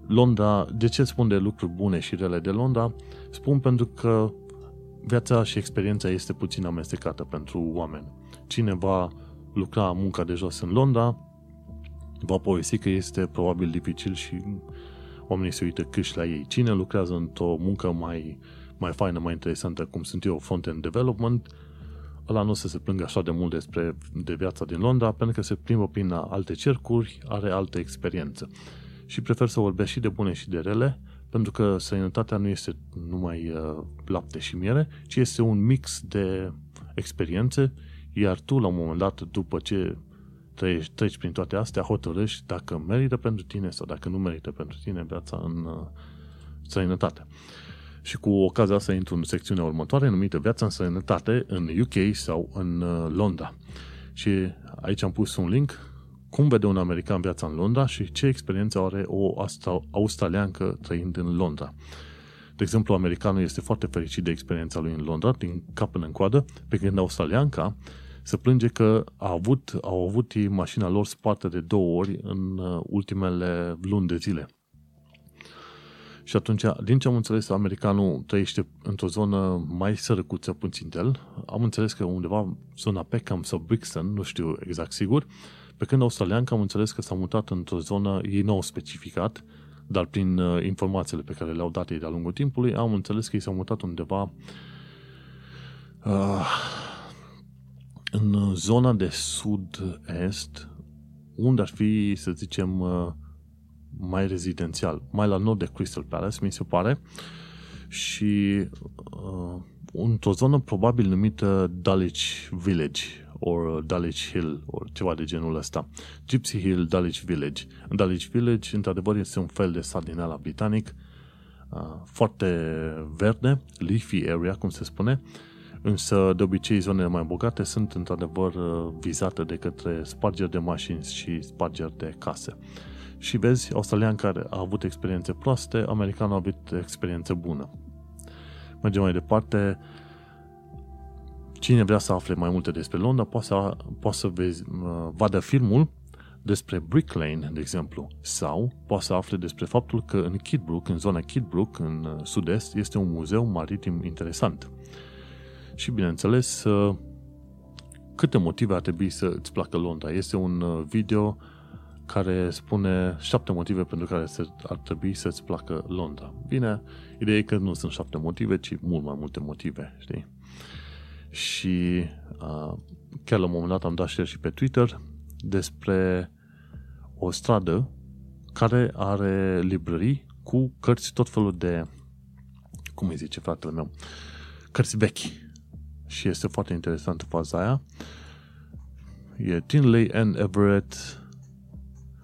Londra, de ce spun de lucruri bune și rele de Londra? Spun pentru că viața și experiența este puțin amestecată pentru oameni. Cine va lucra munca de jos în Londra va povesti că este probabil dificil și oamenii se uită câși la ei. Cine lucrează într-o muncă mai, mai faină, mai interesantă, cum sunt eu, front-end development, ăla nu o să se plângă așa de mult despre de viața din Londra, pentru că se plimbă prin alte cercuri, are altă experiență. Și prefer să vorbesc și de bune și de rele, pentru că străinătatea nu este numai uh, lapte și miere, ci este un mix de experiențe, iar tu, la un moment dat, după ce Treci, treci prin toate astea, hotărăști dacă merită pentru tine sau dacă nu merită pentru tine viața în uh, străinătate. Și cu ocazia asta intru în secțiunea următoare numită Viața în străinătate în U K sau în uh, Londra. Și aici am pus un link cum vede un american viața în Londra și ce experiență are o astra- australiancă trăind în Londra. De exemplu, americanul este foarte fericit de experiența lui în Londra, din cap până în coadă, pe când australianca se plânge că a avut, au avut ei mașina lor spartă de două ori în ultimele luni de zile. Și atunci, din ce am înțeles, americanul trăiește într-o zonă mai sărăcuță puțin de el. Am înțeles că undeva zona Peckham sau Brixton, nu știu exact sigur, pe când australianca am înțeles că s-a mutat într-o zonă, ei n-au specificat, dar prin informațiile pe care le-au dat ei de-a lungul timpului, am înțeles că ei s-au mutat undeva Uh, în zona de sud-est, unde ar fi, să zicem, mai rezidențial, mai la nord de Crystal Palace, mi se pare, și uh, într-o zonă probabil numită Dulwich Village, or Dulwich Hill, or ceva de genul ăsta. Gypsy Hill, Dulwich Village. Dulwich Village, într-adevăr, este un fel de sat din ala britanic, uh, foarte verde, leafy area, cum se spune, însă, de obicei, zonele mai bogate sunt, într-adevăr, vizate de către spargeri de mașini și spargeri de case. Și vezi, australian care a avut experiențe proaste, americanul a avut experiențe bună. Mergem mai departe. Cine vrea să afle mai multe despre Londra, poate să, poate să vezi, vadă filmul despre Brick Lane, de exemplu, sau poate să afle despre faptul că în Kidbrooke, în zona Kidbrooke, în sud-est, este un muzeu maritim interesant. Și, bineînțeles, câte motive ar trebui să îți placă Londra. Este un video care spune șapte motive pentru care ar trebui să-ți placă Londra. Bine, ideea e că nu sunt șapte motive, ci mult mai multe motive, știi? Și uh, chiar la un moment dat am dat share și pe Twitter despre o stradă care are librării cu cărți tot felul de, cum îi zice fratele meu, cărți vechi. Și este foarte interesantă faza aia. E Tinley and Everett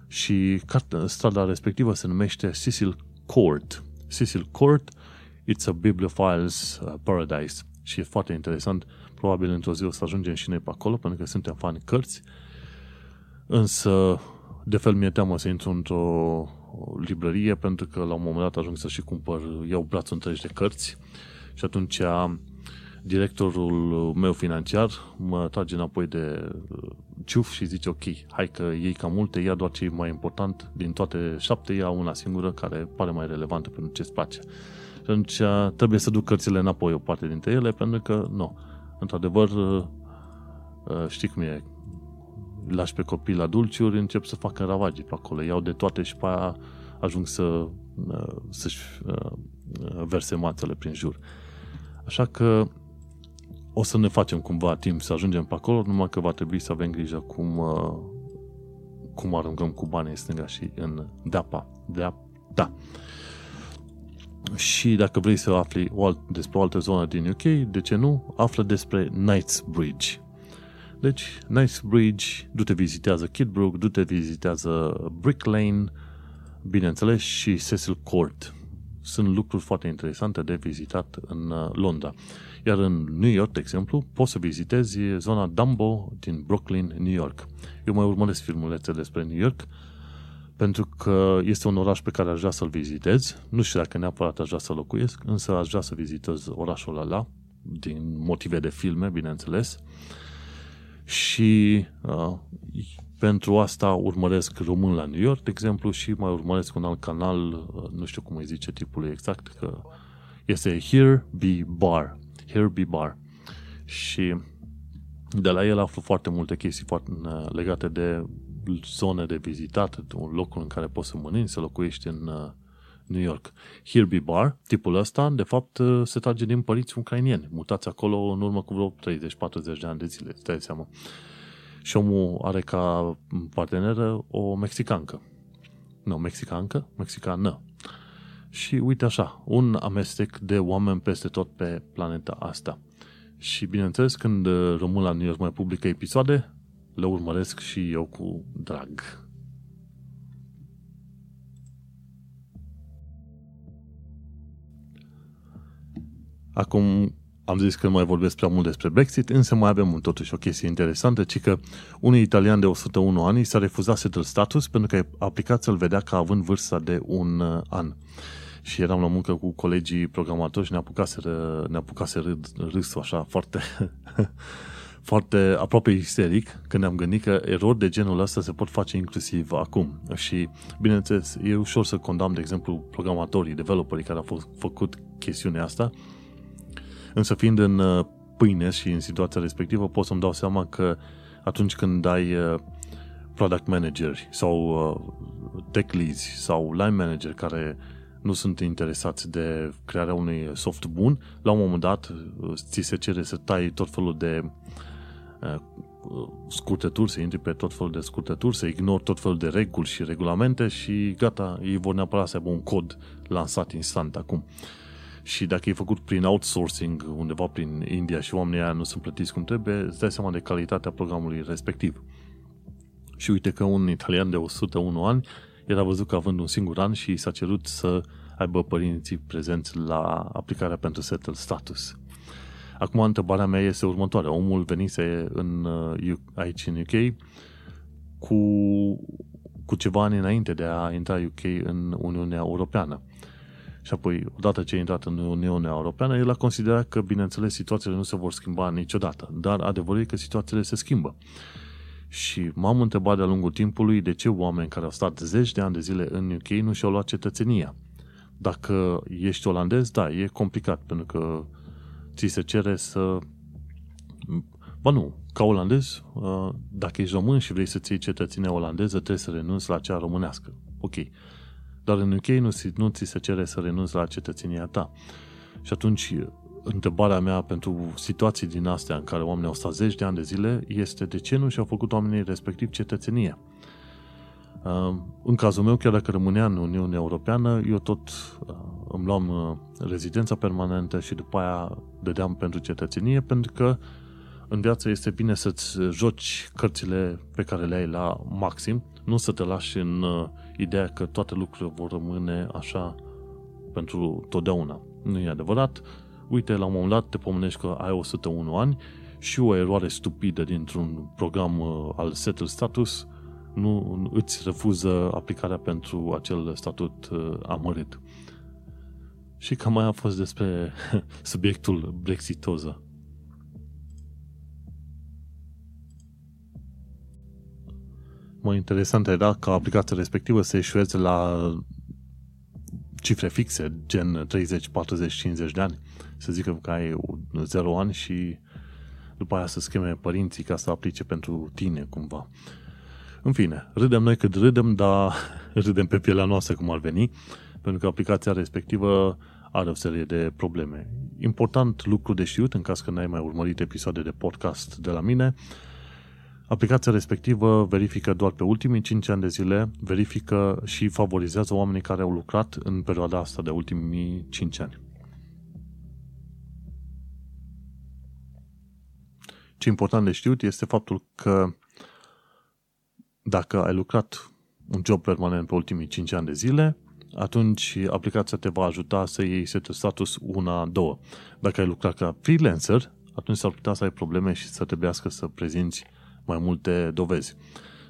și strada respectivă se numește Cecil Court. Cecil Court, it's a bibliophile's paradise. Și e foarte interesant. Probabil într-o zi o să ajungem și noi pe acolo, pentru că suntem fani cărți. Însă, de fel, mi-e teamă să intru într-o librărie, pentru că la un moment dat ajung să și cumpăr, iau brațul întreg de cărți și atunci directorul meu financiar mă trage înapoi de ciuf și zice, ok, hai că iei cam multe, ia doar ce e mai important din toate șapte, ia una singură care pare mai relevantă pentru ce îți place. Și atunci trebuie să duc cărțile înapoi o parte dintre ele, pentru că, nu, într-adevăr, știi cum e, lași pe copii la dulciuri, încep să facă ravagii pe acolo, iau de toate și pe aia ajung să, să-și verse mațele prin jur. Așa că o să ne facem cumva timp să ajungem pe acolo, numai că va trebui să avem grijă cum, cum aruncăm cu banii în stânga și în deapa. Deapta. Și dacă vrei să afli o alt, despre o altă zonă din U K, de ce nu? Află despre Knightsbridge. Deci, Knightsbridge, du-te vizitează Kidbrooke, du-te vizitează Brick Lane, bineînțeles, și Cecil Court. Sunt lucruri foarte interesante de vizitat în Londra. Iar în New York, de exemplu, poți să vizitezi zona Dumbo din Brooklyn, New York. Eu mai urmăresc filmulețe despre New York, pentru că este un oraș pe care aș vrea să-l vizitez. Nu știu dacă neapărat aș vrea să locuiesc, însă aș vrea să vizitez orașul ăla, din motive de filme, bineînțeles. Și uh, pentru asta urmăresc Român la New York, de exemplu, și mai urmăresc un alt canal, nu știu cum îi zice tipul exact, că este Here Be Bar. Here Be Bar. Și de la el aflu foarte multe chestii foarte legate de zone de vizitat, un loc în care poți să mănânci, să locuiești în New York. Here Be Bar, tipul ăsta, de fapt, se trage din părinți ucrainieni, mutați acolo în urmă cu vreo treizeci patruzeci de ani de zile, îți dai seama. Și omul are ca parteneră o mexicancă. Nu, mexicancă? Mexicană. Și uite așa, un amestec de oameni peste tot pe planeta asta. Și bineînțeles, când Român la New York mai publică episoade, le urmăresc și eu cu drag. Acum am zis că nu mai vorbesc prea mult despre Brexit, însă mai avem totuși o chestie interesantă, ci că un italian de o sută unu ani s-a refuzat settled status pentru că a aplicat să-l vedea ca având vârsta de un an. Și eram la muncă cu colegii programatori și ne apucaseră, ne apucaseră râsul așa foarte, foarte aproape isteric când ne-am gândit că erori de genul ăsta se pot face inclusiv acum. Și bineînțeles, e ușor să condamn, de exemplu, programatorii, developerii care au făcut chestiunea asta. Însă fiind în pâine și în situația respectivă, pot să-mi dau seama că atunci când ai product manageri sau tech leads sau line manager care nu sunt interesați de crearea unui soft bun, la un moment dat ți se cere să tai tot felul de scurtături, să intri pe tot felul de scurtături, să ignori tot felul de reguli și regulamente și gata, ei vor neapărat să aibă un cod lansat instant acum. Și dacă e făcut prin outsourcing undeva prin India și oamenii aia nu sunt plătiți cum trebuie, îți dai seama de calitatea programului respectiv. Și uite că un italian de o sută unu ani era văzut că având un singur an și s-a cerut să aibă părinții prezenți la aplicarea pentru settled status. Acum întrebarea mea este următoarea. Omul venise în, aici în U K cu, cu ceva ani înainte de a intra U K în Uniunea Europeană. Și apoi, odată ce a intrat în Uniunea Europeană, el a considerat că, bineînțeles, situațiile nu se vor schimba niciodată. Dar adevărul e că situațiile se schimbă. Și m-am întrebat de-a lungul timpului de ce oameni care au stat zeci de ani de zile în U K nu și-au luat cetățenia. Dacă ești olandez, da, e complicat, pentru că ți se cere să... Ba nu, ca olandez, dacă ești român și vrei să-ți iei cetățenia olandeză, trebuie să renunți la cea românească. Ok. Dar în U K nu, nu ți se cere să renunți la cetățenia ta. Și atunci, întrebarea mea pentru situații din astea în care oamenii au stat zeci de ani de zile este de ce nu și-au făcut oamenii respectiv cetățenia. În cazul meu, chiar dacă rămânea în Uniunea Europeană, eu tot îmi luam rezidența permanentă și după aia dădeam pentru cetățenie, pentru că în viață este bine să-ți joci cărțile pe care le ai la maxim, nu să te lași în ideea că toate lucrurile vor rămâne așa pentru totdeauna. Nu e adevărat. Uite, la un moment dat te pomenești că ai o sută unu ani și o eroare stupidă dintr-un program al Settled Status nu îți refuză aplicarea pentru acel statut amărât. Și cam mai a fost despre subiectul brexitoză. Mai interesant era că aplicația respectivă se eșueze la cifre fixe, gen treizeci, patruzeci, cincizeci de ani. Să zică că ai zero ani și după aia să scheme părinții ca să aplice pentru tine, cumva. În fine, râdem noi cât râdem, dar râdem pe pielea noastră cum ar veni, pentru că aplicația respectivă are o serie de probleme. Important lucru de știut, în caz că n-ai mai urmărit episoade de podcast de la mine, aplicația respectivă verifică doar pe ultimii cinci ani de zile, verifică și favorizează oamenii care au lucrat în perioada asta de ultimii cinci ani. Ce important de știut este faptul că dacă ai lucrat un job permanent pe ultimii cinci ani de zile, atunci aplicația te va ajuta să iei setul status unu, doi. Dacă ai lucrat ca freelancer, atunci s-ar putea să ai probleme și să trebuiască să prezinți mai multe dovezi.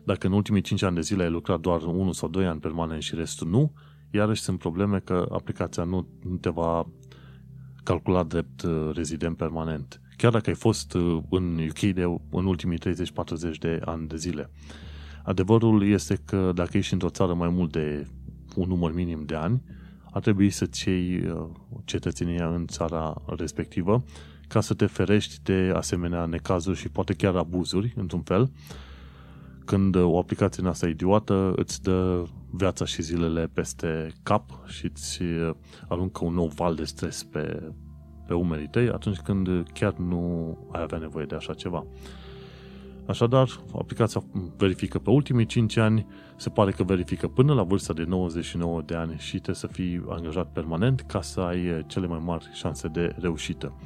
Dacă în ultimii cinci ani de zile ai lucrat doar unu sau doi ani permanent și restul nu, iarăși sunt probleme că aplicația nu te va calcula drept rezident permanent, chiar dacă ai fost în U K de, în ultimii treizeci-patruzeci de ani de zile. Adevărul este că dacă ești într-o țară mai mult de un număr minim de ani, ar trebui să-ți iei cetățenia în țara respectivă ca să te ferești de asemenea necazuri și poate chiar abuzuri, într-un fel, când o aplicație în asta idiotă îți dă viața și zilele peste cap și îți aruncă un nou val de stres pe, pe umerii tăi atunci când chiar nu ai avea nevoie de așa ceva. Așadar, aplicația verifică pe ultimii cinci ani, se pare că verifică până la vârsta de nouăzeci și nouă de ani și trebuie să fii angajat permanent ca să ai cele mai mari șanse de reușită.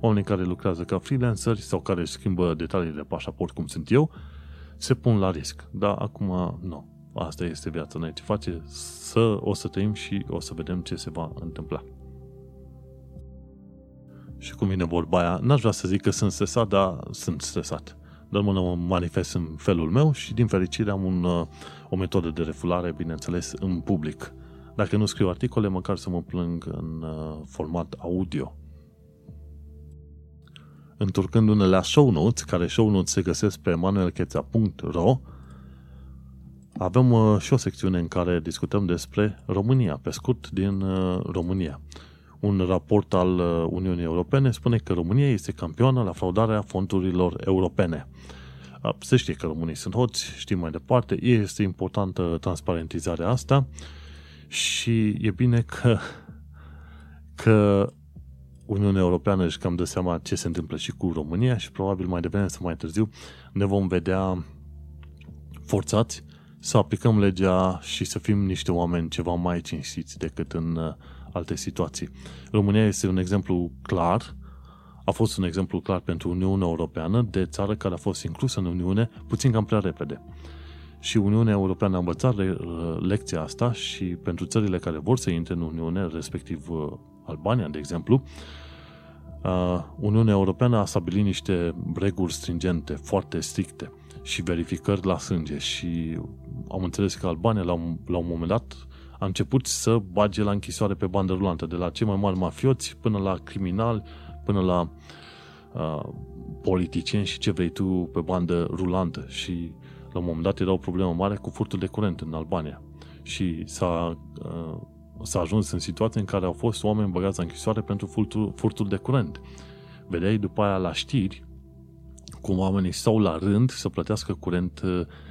Oamenii care lucrează ca freelanceri sau care își schimbă detaliile de pașaport, cum sunt eu, se pun la risc. Dar acum, nu. Asta este viața. Noi ce face să o să trăim și o să vedem ce se va întâmpla. Și cum vine vorba aia, n-aș vrea să zic că sunt stresat, dar sunt stresat. Dar mă manifest în felul meu și din fericire am un, o metodă de refulare, bineînțeles, în public. Dacă nu scriu articole, măcar să mă plâng în format audio. Întorcându-ne la show notes, care show notes se găsesc pe manuel chețea punct ro, avem și o secțiune în care discutăm despre România, pe scurt din România. Un raport al Uniunii Europene spune că România este campioană la fraudarea fondurilor europene. Se știe că românii sunt hoți, știm mai departe, este importantă transparentizarea asta și e bine că, că Uniunea Europeană își cam dă seama ce se întâmplă și cu România și probabil mai devreme sau mai târziu ne vom vedea forțați să aplicăm legea și să fim niște oameni ceva mai cinstiți decât în alte situații. România este un exemplu clar, a fost un exemplu clar pentru Uniunea Europeană, de țară care a fost inclusă în Uniune puțin cam prea repede. Și Uniunea Europeană a învățat lecția asta și pentru țările care vor să intre în Uniune, respectiv Albania, de exemplu, Uniunea Europeană a stabilit niște reguli stringente, foarte stricte și verificări la sânge și am înțeles că Albania la un, la un moment dat a început să bage la închisoare pe bandă rulantă, de la cei mai mari mafioți până la criminali, până la uh, politicieni și ce vrei tu pe bandă rulantă și la un moment dat erau o problemă mare cu furtul de curent în Albania și s-a, uh, s-a ajuns în situații în care au fost oameni băgați în închisoare pentru furtul, furtul de curent. Vedeai după aia la știri cum oamenii stau la rând să plătească curent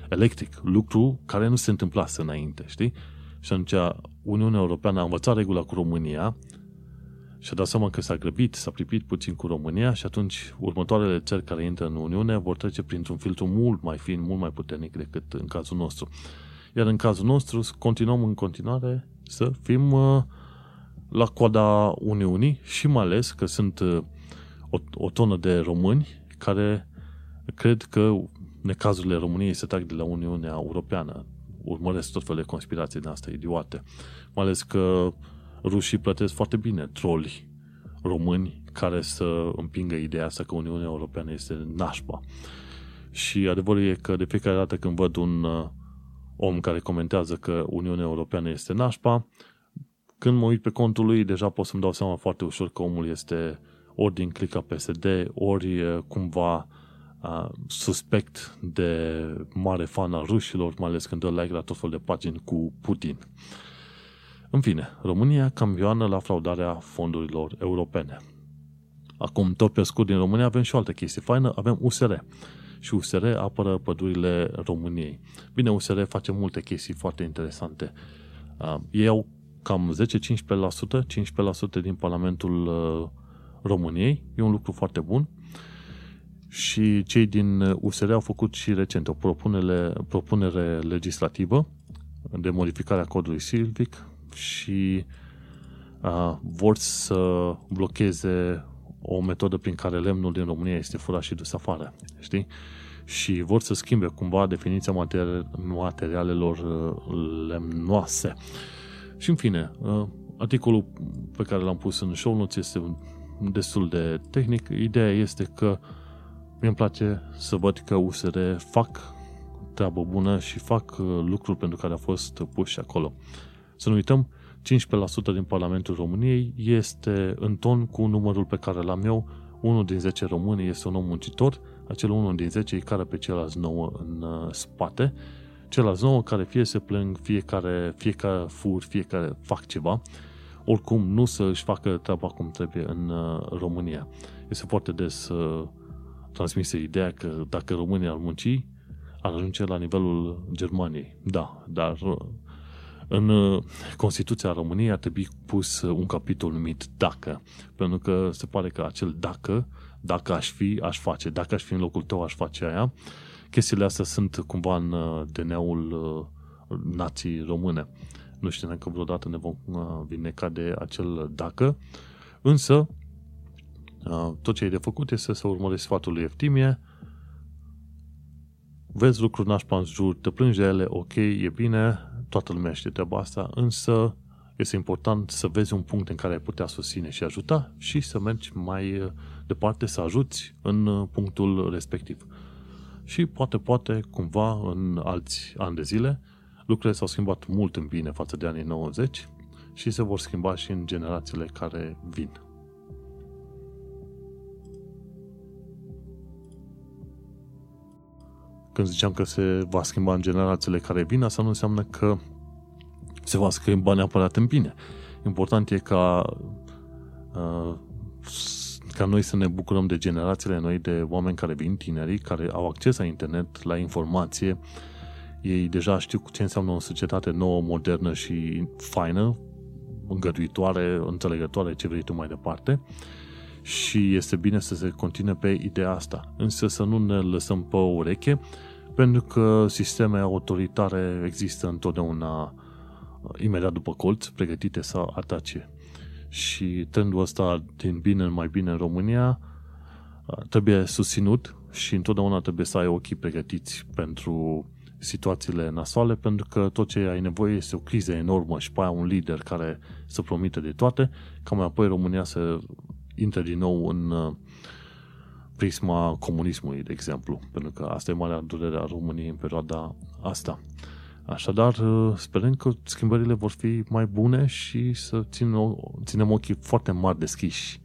electric, lucru care nu se întâmplase înainte, știi? Și atunci Uniunea Europeană a învățat regula cu România și a dat seama că s-a grăbit, s-a pripit puțin cu România și atunci următoarele țări care intră în Uniune vor trece printr-un filtru mult mai fin, mult mai puternic decât în cazul nostru. Iar în cazul nostru continuăm în continuare să fim la coada Uniunii și mai ales că sunt o, o tonă de români care cred că necazurile României se trag de la Uniunea Europeană. Urmăresc tot felul de conspirații din astea idiote. Mai ales că rușii plătesc foarte bine troli români care să împingă ideea asta că Uniunea Europeană este nașpa. Și adevărul e că de fiecare dată când văd un om care comentează că Uniunea Europeană este nașpa, când mă uit pe contul lui, deja pot să-mi dau seama foarte ușor că omul este ori din clica P S D, ori cumva uh, suspect de mare fan al rușilor, mai ales când dă like la tot felul de pagini cu Putin. În fine, România campioană la fraudarea fondurilor europene. Acum, tot pe scurt din România, avem și o altă chestie faină, avem U S R. Și U S R apără pădurile României. Bine, U S R face multe chestii foarte interesante. Uh, ei au cam zece cincisprezece la sută, cincisprezece la sută din Parlamentul uh, României, e un lucru foarte bun și cei din U S R au făcut și recent o propunere, propunere legislativă de modificare a codului silvic și uh, vor să blocheze o metodă prin care lemnul din România este furat și dus afară, știi? Și vor să schimbe cumva definiția materi- materialelor lemnoase. Și în fine, uh, articolul pe care l-am pus în show notes este destul de tehnic. Ideea este că mi-mi place să văd că U S R fac treabă bună și fac lucruri pentru care a fost puși acolo. Să nu uităm, cincisprezece la sută din Parlamentul României este în ton cu numărul pe care l-am eu. Unul din zece români este un om muncitor, acel unul din zece îi care pe ceilalți nouă în spate, ceilalți nouă care fie se plâng, fiecare, fiecare fur, fiecare fac ceva. Oricum nu să își facă treaba cum trebuie în uh, România. Este foarte des uh, transmisă ideea că dacă România ar munci, ar ajunge la nivelul Germaniei. Da, dar uh, în uh, Constituția României ar trebui pus uh, un capitol numit dacă, pentru că se pare că acel dacă, dacă aș fi, aș face, dacă aș fi în locul tău, aș face aia. Chestiile astea sunt cumva în uh, D N A-ul uh, nației române. Nu știu dacă vreodată ne vom vindeca de acel dacă, însă tot ce ai de făcut este să urmărești sfatul lui Eftimie, vezi lucruri nașpa în jur, te plângi de ele, ok, e bine, toată lumea știe treaba asta, însă este important să vezi un punct în care ai putea susține și ajuta și să mergi mai departe, să ajuți în punctul respectiv. Și poate, poate, cumva, în alți ani de zile, lucrurile s-au schimbat mult în bine față de anii nouăzeci și se vor schimba și în generațiile care vin. Când ziceam că se va schimba în generațiile care vin, asta nu înseamnă că se va schimba neapărat în bine. Important e ca, ca noi să ne bucurăm de generațiile noi, de oameni care vin, tinerii, care au acces la internet, la informație. Ei deja știu ce înseamnă o societate nouă, modernă și faină, îngăduitoare, înțelegătoare, ce vrei tu mai departe. Și este bine să se continue pe ideea asta. Însă să nu ne lăsăm pe ureche, pentru că sisteme autoritare există întotdeauna imediat după colț, pregătite să atace. Și trendul ăsta din bine în mai bine în România trebuie susținut și întotdeauna trebuie să ai ochii pregătiți pentru situațiile nasoale, pentru că tot ce ai nevoie este o criză enormă și pe aia un lider care să promite de toate, ca mai apoi România să intre din nou în prisma comunismului, de exemplu, pentru că asta e marea durere a României în perioada asta. Așadar, sperăm că schimbările vor fi mai bune și să ținem ochii foarte mari deschiși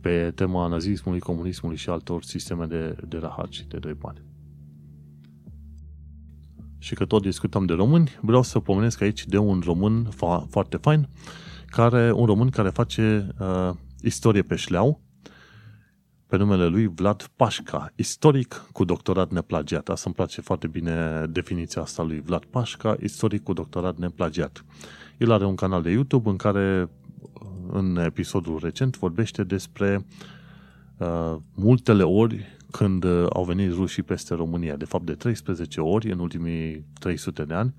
pe tema nazismului, comunismului și altor sisteme de, de rahat și de doi bani. Și că tot discutăm de români, vreau să pomenesc aici de un român fa- foarte fain, care, un român care face uh, istorie pe șleau, pe numele lui Vlad Pașca, istoric cu doctorat neplagiat. Asta îmi place foarte bine definiția asta lui Vlad Pașca, istoric cu doctorat neplagiat. El are un canal de YouTube în care, în episodul recent, vorbește despre uh, multele ori când au venit rușii peste România. De fapt, de treisprezece ori, în ultimii trei sute de ani,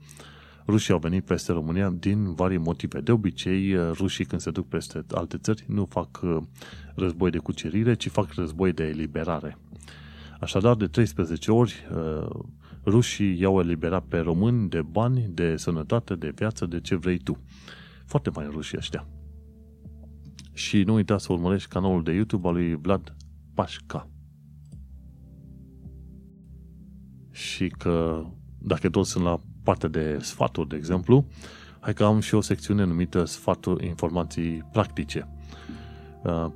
rușii au venit peste România din vari motive. De obicei, rușii când se duc peste alte țări nu fac război de cucerire, ci fac război de eliberare. Așadar, de treisprezece ori, rușii i-au eliberat pe români de bani, de sănătate, de viață, de ce vrei tu. Foarte fain rușii ăștia. Și nu uita să urmărești canalul de YouTube al lui Vlad Pașca. Și că, dacă toți sunt la partea de sfaturi, de exemplu, hai că am și o secțiune numită Sfaturi, informații practice.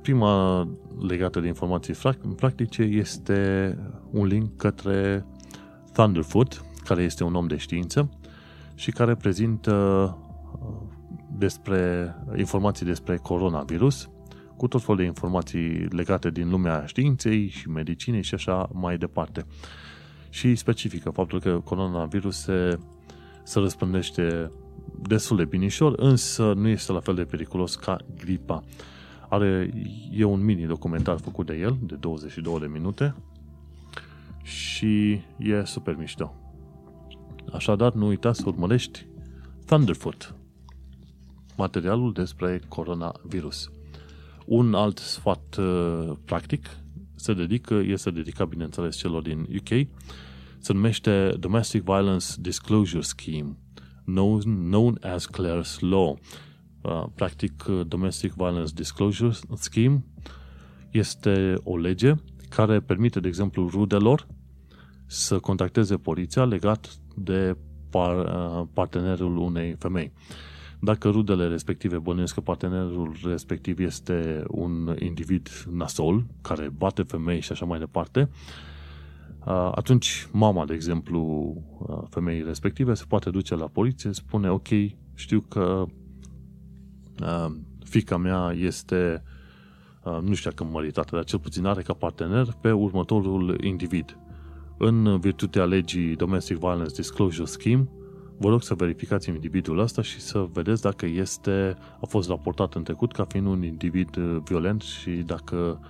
Prima legată de informații practice este un link către Thunderfoot, care este un om de știință și care prezintă despre informații despre coronavirus, cu tot felul de informații legate din lumea științei și medicinei și așa mai departe. Și specifică faptul că coronavirus se, se răspândește destul de binișor, însă nu este la fel de periculos ca gripa. Are, e un mini-documentar făcut de el, de douăzeci și două de minute, și e super mișto. Așadar, nu uita să urmărești Thunderfoot, materialul despre coronavirus. Un alt sfat practic se dedică, este dedicat, bineînțeles, celor din U K, se numește Domestic Violence Disclosure Scheme, known, known as Clare's Law. Uh, practic, Domestic Violence Disclosure Scheme este o lege care permite, de exemplu, rudelor să contacteze poliția legat de par, uh, partenerul unei femei. Dacă rudele respective bănuiesc că partenerul respectiv este un individ nasol, care bate femei și așa mai departe, atunci mama, de exemplu, femeii respective se poate duce la poliție, spune, ok, știu că fiica mea este, nu știu dacă măritată, dar cel puțin are ca partener pe următorul individ. În virtutea legii Domestic Violence Disclosure Scheme, vă rog să verificați individul ăsta și să vedeți dacă este, a fost raportat în trecut ca fiind un individ violent și dacă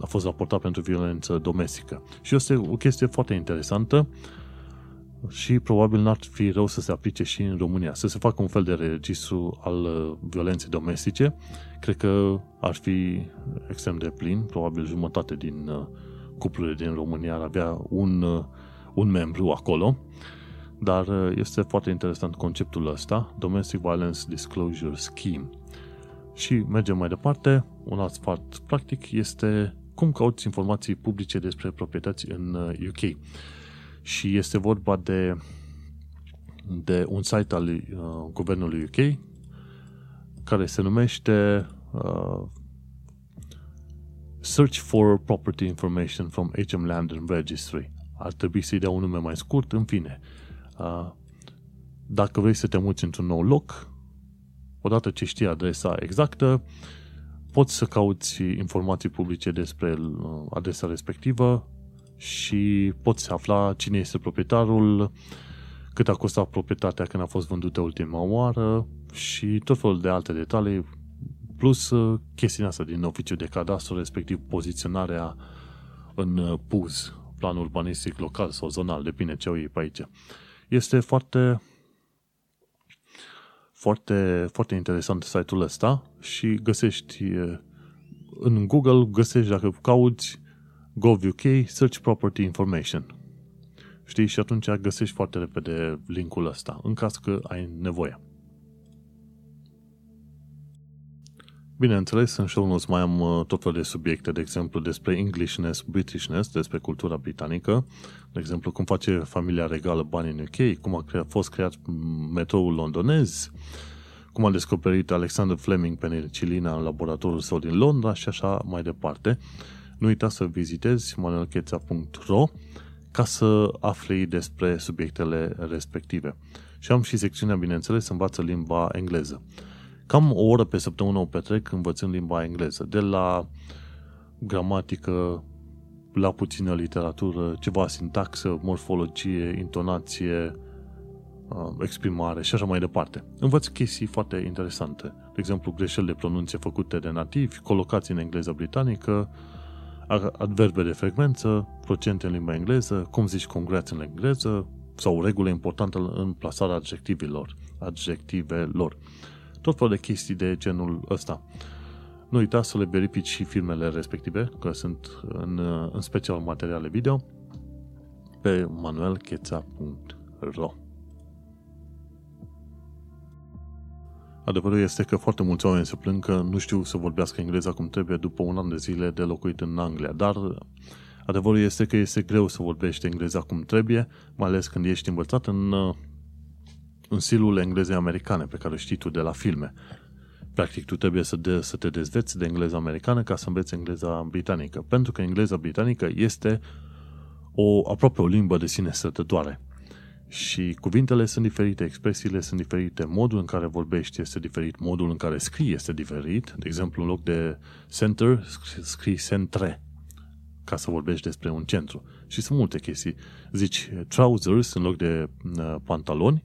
a fost raportat pentru violență domestică. Și este o chestie foarte interesantă și probabil n-ar fi rău să se aplice și în România. Să se facă un fel de registru al violenței domestice. Cred că ar fi extrem de plin. Probabil jumătate din cuplurile din România ar avea un, un membru acolo. Dar este foarte interesant conceptul ăsta, Domestic Violence Disclosure Scheme. Și mergem mai departe, un alt sfat practic este cum cauți informații publice despre proprietăți în U K. Și este vorba de, de un site al uh, guvernului U K care se numește uh, Search for Property Information from H M Land and Registry. Ar trebui să-i dea un nume mai scurt, în fine. Dacă vrei să te muți într-un nou loc, odată ce știi adresa exactă, poți să cauți informații publice despre adresa respectivă și poți afla cine este proprietarul, cât a costat proprietatea când a fost vândută ultima oară și tot felul de alte detalii, plus chestiunea asta din oficiul de cadastru, respectiv poziționarea în P U Z, plan urbanistic local sau zonal, depinde ce au ei pe aici. Este foarte, foarte, foarte interesant site-ul ăsta și găsești în Google, găsești, dacă cauți gov punct U K Search Property Information. Știi? Și atunci găsești foarte repede linkul ăsta, în caz că ai nevoie. Bineînțeles, în show notes mai am tot felul de subiecte, de exemplu, despre Englishness, Britishness, despre cultura britanică, de exemplu, cum face familia regală bani în U K, cum a crea, fost creat metroul londonez, cum a descoperit Alexander Fleming penicilina în laboratorul său din Londra și așa mai departe. Nu uita să vizitezi manuel chețea punct ro ca să afli despre subiectele respective. Și am și secțiunea, bineînțeles, învață limba engleză. Cam o oră pe săptămână o petrec învățând limba engleză, de la gramatică, la puțină literatură, ceva sintaxă, morfologie, intonație, exprimare și așa mai departe. Învăț chestii foarte interesante. De exemplu, greșeli de pronunție făcute de nativi, colocații în engleză britanică, adverbe de frecvență, procente în limba engleză, cum zici congrats în engleză, sau reguli importante în plasarea adjectivelor. adjectivelor. Tot felul de chestii de genul ăsta. Nu uita să le verifici și filmele respective, că sunt în, în special materiale video, pe manuel chețea punct ro. Adevărul este că foarte mulți oameni se plâng că nu știu să vorbească engleza cum trebuie după un an de zile de locuit în Anglia, dar adevărul este că este greu să vorbești engleza cum trebuie, mai ales când ești învățat în, în stilul englezei americane pe care o știi tu de la filme. Practic, tu trebuie să, de, să te dezveți de engleza americană ca să înveți engleza britanică, pentru că engleza britanică este o, aproape o limbă de sine stătătoare. Și cuvintele sunt diferite, expresiile sunt diferite, modul în care vorbești este diferit, modul în care scrii este diferit. De exemplu, în loc de center, scrii centre, ca să vorbești despre un centru. Și sunt multe chestii. Zici trousers în loc de uh, pantaloni,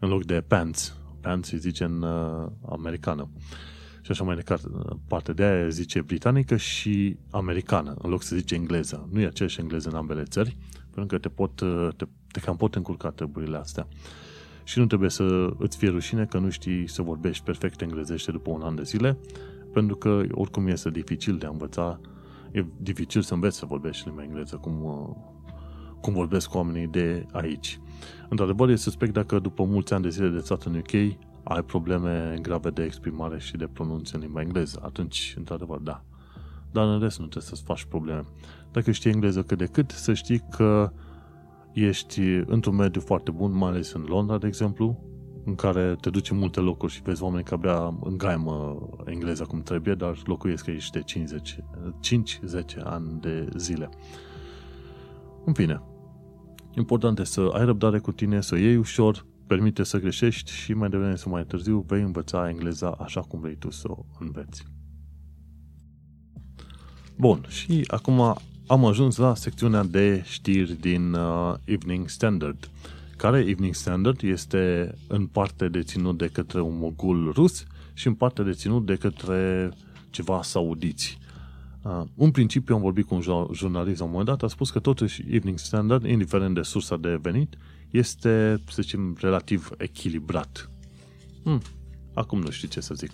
în loc de pants. Pants îi zice în uh, americană. Și așa mai departe. De aia zice britanică și americană, în loc să zice engleză. Nu e aceeași engleză în ambele țări, pentru că te pot... Te Te cam pot încurca treburile astea. Și nu trebuie să îți fie rușine că nu știi să vorbești perfect englezește după un an de zile, pentru că oricum este dificil de a învăța, e dificil să înveți să vorbești limba engleză cum, cum vorbesc oamenii de aici. Într-adevăr, e suspect dacă după mulți ani de zile de stat în U K ai probleme grave de exprimare și de pronunție în limba engleză. Atunci, într-adevăr, da. Dar în rest nu trebuie să-ți faci probleme. Dacă știi engleză cât de cât, să știi că ești într-un mediu foarte bun, mai ales în Londra, de exemplu, în care te duci în multe locuri și vezi oameni că abia îngaimă engleza cum trebuie, dar locuiesc aici de cinci zece ani de zile. În fine, important este să ai răbdare cu tine, să o iei ușor, permite să greșești și mai devreme sau mai târziu vei învăța engleza așa cum vrei tu să o înveți. Bun, și acum am ajuns la secțiunea de știri din uh, Evening Standard, care Evening Standard este în parte deținut de către un mogul rus și în parte deținut de către ceva saudiți. Uh, în principiu am vorbit cu un jurnalist la un moment dat, a spus că totuși Evening Standard, indiferent de sursa de venit, este, să zicem, relativ echilibrat. Hmm. Acum nu știu ce să zic.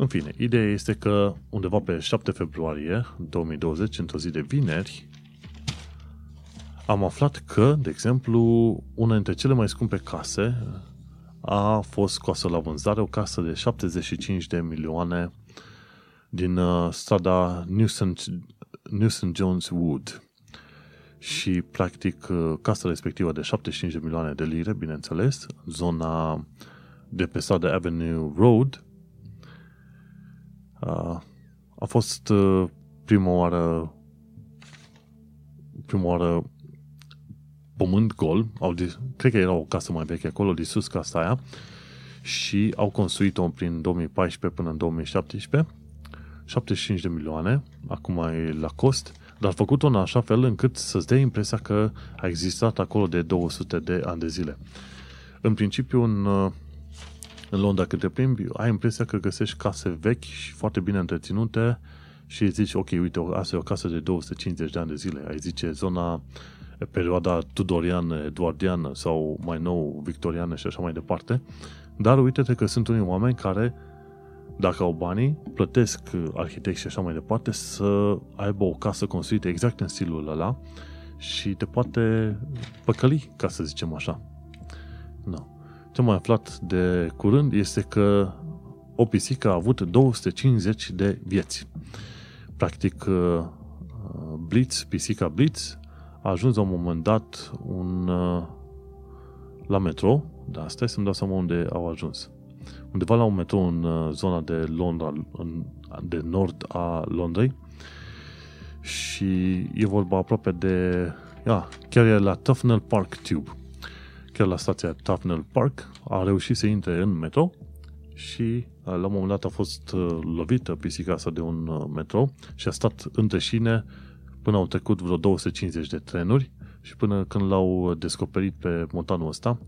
În fine, ideea este că undeva pe șapte februarie două mii douăzeci, într-o zi de vineri, am aflat că, de exemplu, una dintre cele mai scumpe case a fost scoasă la vânzare, o casă de șaptezeci și cinci de milioane din strada Newsant, Newsant Jones Wood. Și, practic, casa respectivă de șaptezeci și cinci de milioane de lire, bineînțeles, zona de pe strada Avenue Road, a fost prima oară prima oară pământ gol, au, cred că era o casă mai veche acolo, de sus casa aia, și au construit-o prin două mii paisprezece până în două mii șaptesprezece, șaptezeci și cinci de milioane, acum e la cost, dar făcut-o în așa fel încât să-ți dea impresia că a existat acolo de două sute de ani de zile. În principiu, în În Londra, când te plimbi, ai impresia că găsești case vechi și foarte bine întreținute și zici, ok, uite, asta e o casă de două sute cincizeci de ani de zile. Ai zice zona, perioada tudoriană, eduardiană sau mai nou victoriană și așa mai departe. Dar uite-te că sunt unii oameni care, dacă au banii, plătesc arhitecți și așa mai departe să aibă o casă construită exact în stilul ăla și te poate păcăli, ca să zicem așa. No. Ce am aflat de curând este că o pisică a avut două sute cincizeci de vieți. Practic, Blitz, pisica Blitz, a ajuns la un moment dat un, la metro, dar stai să-mi dau seama unde au ajuns. undeva la un metrou în zona de Londra, în, de nord a Londrei, și e vorba aproape de, ia, chiar e la Tufnell Park Tube. Chiar la stația Tufnell Park a reușit să intre în metrou și la un moment dat a fost lovită pisica asta de un metrou și a stat între șine până au trecut vreo două sute cincizeci de trenuri și până când l-au descoperit pe montanul ăsta,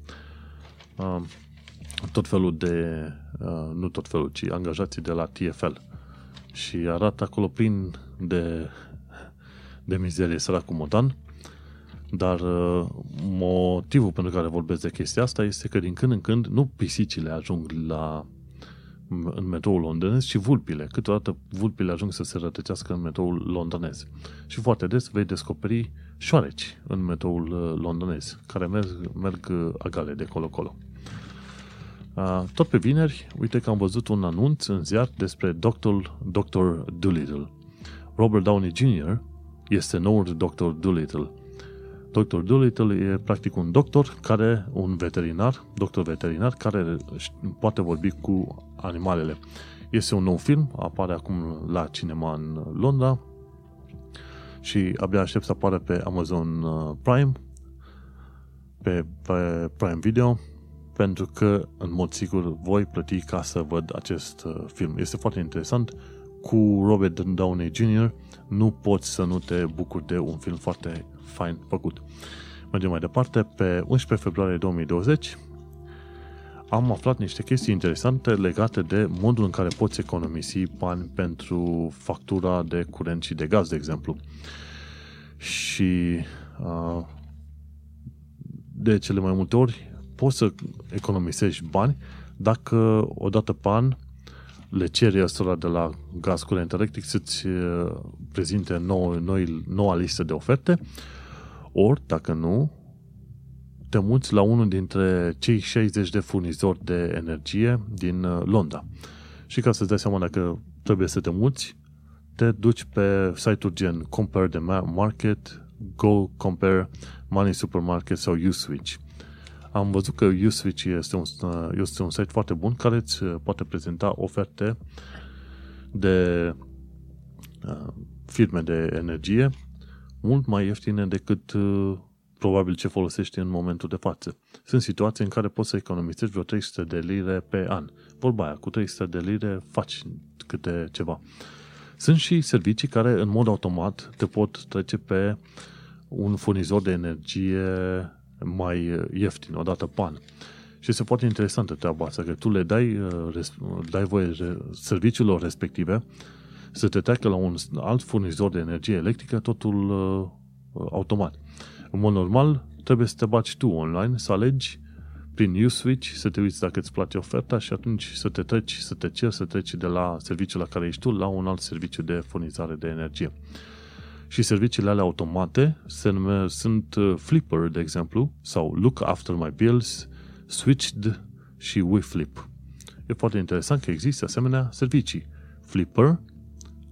tot felul de, nu tot felul, ci angajații de la T F L. Și arată acolo plin de, de mizerie, săracul montan. Dar motivul pentru care vorbesc de chestia asta este că din când în când nu pisicile ajung la, în metroul londonez, ci vulpile. Câteodată vulpile ajung să se rătăcească în metroul londonez. Și foarte des vei descoperi șoareci în metroul londonez, care merg, merg agale de colo-colo. Tot pe vineri, uite că am văzut un anunț în ziar despre doctorul doctor Dolittle. Robert Downey junior este noul doctor Dolittle. doctor Dolittle e practic un doctor care, un veterinar, doctor veterinar care poate vorbi cu animalele. Este un nou film, apare acum la cinema în Londra și abia aștept să apară pe Amazon Prime, pe, pe Prime Video, pentru că, în mod sigur, voi plăti ca să văd acest film. Este foarte interesant. Cu Robert Downey junior nu poți să nu te bucuri de un film foarte fain făcut. Mergem mai departe. Pe unsprezece februarie două mii douăzeci am aflat niște chestii interesante legate de modul în care poți economisi bani pentru factura de curent și de gaz, de exemplu. Și uh, de cele mai multe ori poți să economisești bani dacă odată pe an le ceri ăstora de la gaz, curent, electric să-ți prezinte nou, noi, noua listă de oferte, ori, dacă nu, te muți la unul dintre cei șaizeci de furnizori de energie din Londra. Și ca să-ți dai seama dacă trebuie să te muți, te duci pe site-uri gen Compare the Market, Go Compare, Money Supermarket sau Uswitch. Am văzut că Uswitch este un, este un site foarte bun care îți poate prezenta oferte de firme de energie mult mai ieftine decât probabil ce folosești în momentul de față. Sunt situații în care poți să economisești vreo trei sute de lire pe an. Vorba aia, cu trei sute de lire faci câte ceva. Sunt și servicii care în mod automat te pot trece pe un furnizor de energie mai ieftin, odată pe an. Și se poate interesantă treaba asta, că tu le dai, dai voie serviciilor respective să te treacă la un alt furnizor de energie electrică, totul uh, automat. În mod normal, trebuie să te baci tu online, să alegi prin Uswitch, să te uiți dacă îți place oferta și atunci să te treci, să te ceri, să treci de la serviciul la care ești tu la un alt serviciu de furnizare de energie. Și serviciile alea automate se nume, sunt Flipper, de exemplu, sau Look After My Bills, Switched și WeFlip. E foarte interesant că există asemenea servicii. Flipper,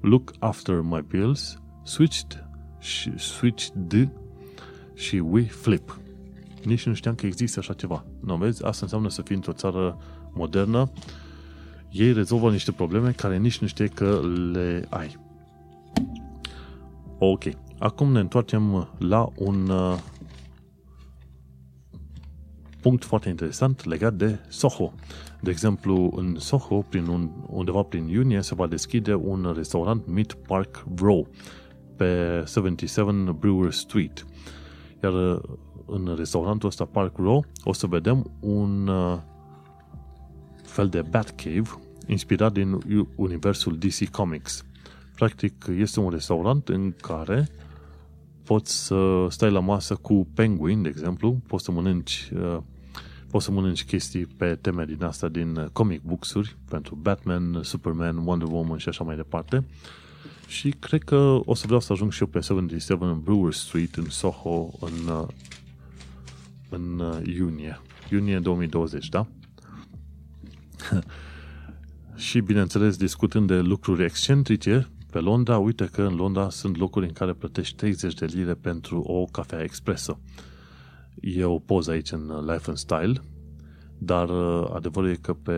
Look After My Bills, Switched și Switched și WeFlip. Nici nu știam că există așa ceva. Nu vezi? Asta înseamnă să fii într-o țară modernă. Ei rezolvă niște probleme care nici nu știi că le ai. Ok, acum ne întoarcem la un uh, punct foarte interesant legat de Soho. De exemplu, în Soho, prin un, undeva prin iunie, se va deschide un restaurant Meat Park Row pe șaptezeci și șapte Brewer Street. Iar uh, în restaurantul ăsta Park Row o să vedem un uh, fel de Batcave inspirat din universul D C Comics. Practic, este un restaurant în care poți să stai la masă cu Penguin, de exemplu, poți să mănânci, poți să mănânci chestii pe teme din asta, din comic books-uri, pentru Batman, Superman, Wonder Woman și așa mai departe. Și cred că o să vreau să ajung și eu pe șaptezeci și șapte în Brewer Street, în Soho, în, în iunie. Iunie două mii douăzeci, da? Și, bineînțeles, discutând de lucruri excentrice, pe Londra, uite că în Londra sunt locuri în care plătești treizeci de lire pentru o cafea expresso. E o poză aici în Life and Style Dar adevărul e că pe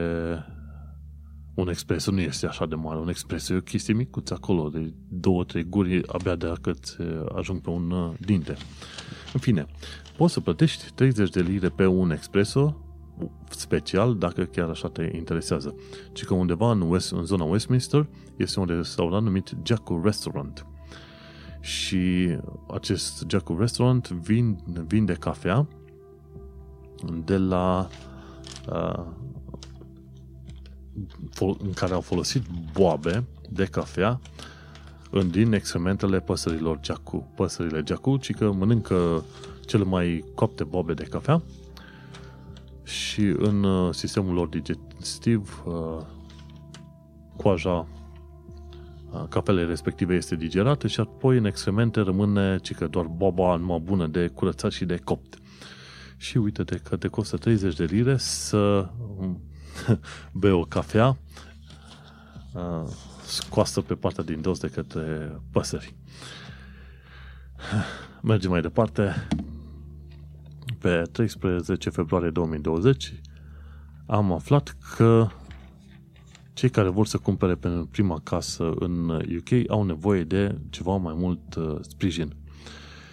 un expres nu este așa de mare. Un expres e o chestie micuță acolo, de două, trei guri, abia dacă îți ajung pe un dinte. În fine, poți să plătești treizeci de lire pe un expreso special, dacă chiar așa te interesează. Ci că undeva în, West, în zona Westminster este un restaurant numit Jackal Restaurant. Și acest Jackal Restaurant vinde cafea de la uh, în care au folosit boabe de cafea din excrementele păsărilor jacu, păsările jacu, ci că mănâncă cele mai coapte boabe de cafea și în sistemul lor digestiv coaja cafelei respective este digerată și apoi în excremente rămâne, ci că doar boaba numai bună de curățat și de copt. Și uite-te că te costă treizeci de lire să bei o cafea scoasă pe partea din dos de către păsări. Mergem mai departe. Pe treisprezece februarie două mii douăzeci am aflat că cei care vor să cumpere pentru prima casă în U K au nevoie de ceva mai mult sprijin.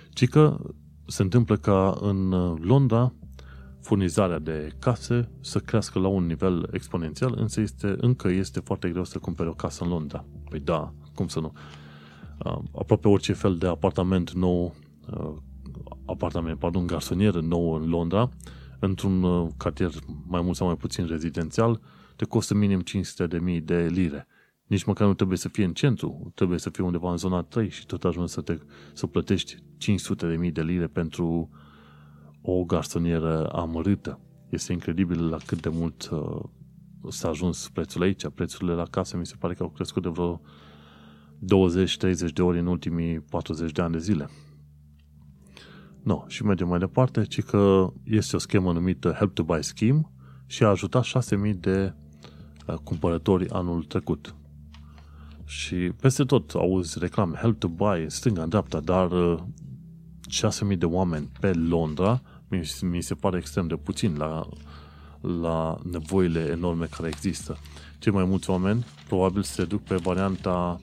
Ci că se întâmplă ca în Londra furnizarea de case să crească la un nivel exponențial, însă este, încă este foarte greu să cumpere o casă în Londra. Păi da, cum să nu? Aproape orice fel de apartament nou, apartament, pardon, garsonieră nouă în Londra, într-un cartier mai mult sau mai puțin rezidențial, te costă minim cinci sute de mii de lire. Nici măcar nu trebuie să fie în centru, trebuie să fie undeva în zona trei și tot ajungi să, te, să plătești cinci sute de mii de lire pentru o garsonieră amărâtă. Este incredibil la cât de mult uh, s-a ajuns prețul aici. Prețurile la casă mi se pare că au crescut de vreo douăzeci-treizeci de ori în ultimii patruzeci de ani de zile. No, și mergem mai departe, ci că este o schemă numită Help to Buy Scheme și a ajutat șase mii de uh, cumpărători anul trecut. Și peste tot auzi reclame Help to Buy, stânga-dreapta, dar uh, șase mii de oameni pe Londra mi se pare extrem de puțin la, la nevoile enorme care există. Cei mai mulți oameni probabil se duc pe varianta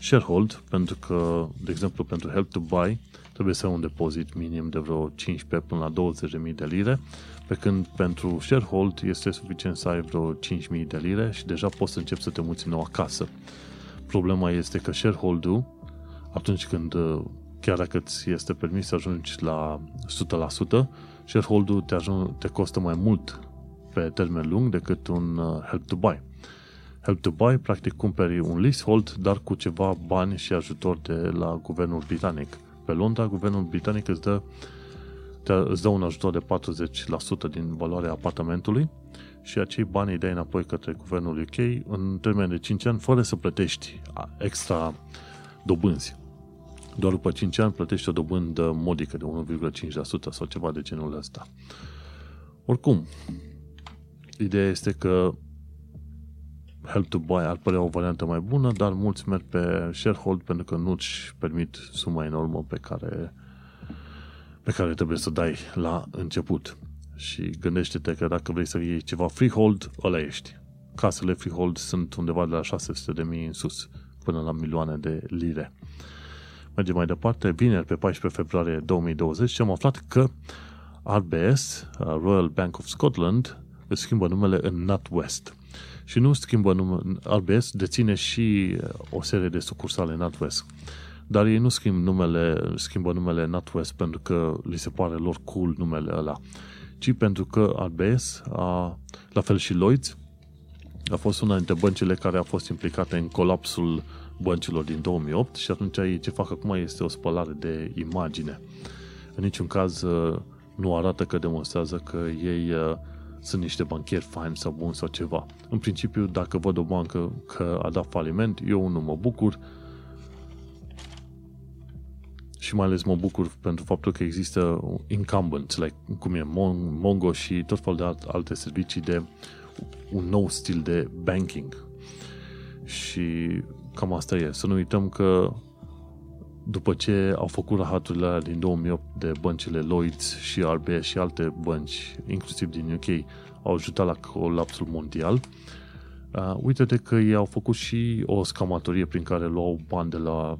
sharehold, pentru că, de exemplu, pentru Help to Buy trebuie să ai un depozit minim de vreo cincisprezece până la douăzeci de mii de lire, pe când pentru sharehold este suficient să ai vreo cinci mii de lire și deja poți să începi să te muți în nou acasă. Problema este că sharehold-ul, atunci când chiar dacă îți este permis să ajungi la o sută la sută, sharehold-ul te, ajung, te costă mai mult pe termen lung decât un help to buy. Help to buy, practic, cumperi un leasehold, dar cu ceva bani și ajutor de la guvernul britanic. Pe Londra, guvernul britanic îți dă, te, îți dă un ajutor de patruzeci la sută din valoarea apartamentului și acei bani îi dai înapoi către guvernul U K în termen de cinci ani, fără să plătești extra dobânzi. Doar după cinci ani plătești o dobândă modică de unu virgulă cinci la sută sau ceva de genul ăsta. Oricum, ideea este că Help to Buy ar părea o variantă mai bună, dar mulți merg pe sharehold pentru că nu-ți permit suma enormă pe care, pe care trebuie să dai la început. Și gândește-te că dacă vrei să iei ceva freehold, ăla ești. Casele freehold sunt undeva de la șase sute de mii în sus, până la milioane de lire. Mergem mai departe. Vineri, pe paisprezece februarie două mii douăzeci, am aflat că R B S, Royal Bank of Scotland, își schimbă numele în NatWest. Și nu schimbă numele, R B S deține și o serie de sucursale NatWest. Dar ei nu schimbă numele, schimbă numele NatWest pentru că li se pare lor cool numele ăla, ci pentru că R B S, a, la fel și Lloyds, a fost una dintre băncile care a fost implicate în colapsul băncilor din două mii opt și atunci ei ce fac acum este o spălare de imagine. În niciun caz nu arată că demonstrează că ei sunt niște bancheri faini sau buni sau ceva. În principiu, dacă văd o bancă că a dat faliment, eu nu mă bucur și mai ales mă bucur pentru faptul că există incumbents, like, cum e Mongo și tot felul de alte servicii de un nou stil de banking. Și cam asta e. Să nu uităm că După ce au făcut rahaturile alea din două mii opt de băncile Lloyds și R B S și alte bănci, inclusiv din U K, au ajutat la colapsul mondial, uh, uite-te că ei au făcut și o scamatorie prin care luau bani de la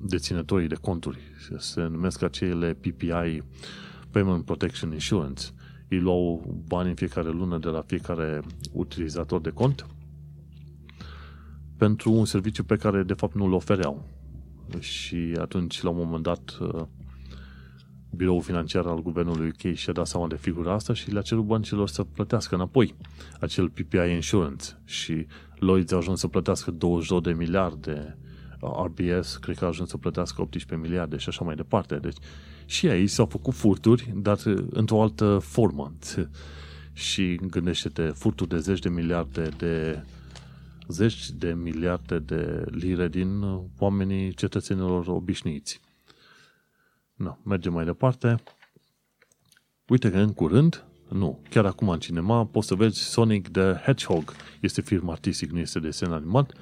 deținătorii de conturi. Se numesc acele P P I, Payment Protection Insurance. Ei luau bani în fiecare lună de la fiecare utilizator de cont pentru un serviciu pe care de fapt nu-l ofereau. Și atunci, la un moment dat, biroul financiar al guvernului U K și-a dat seama de figura asta și le-a cerut băncilor să plătească înapoi acel P P I Insurance. Și Lloyds a ajuns să plătească douăzeci și două de miliarde, R B S cred că a ajuns să plătească optsprezece miliarde și așa mai departe. Deci și ei s-au făcut furturi, dar într-o altă formă. Și gândește-te, furturi de zeci de miliarde de zeci de miliarde de lire din oamenii cetățenilor obișnuiți. No, mergem mai departe. Uite că în curând, nu, chiar acum în cinema, poți să vezi Sonic the Hedgehog. Este film artistic, nu este desen animat.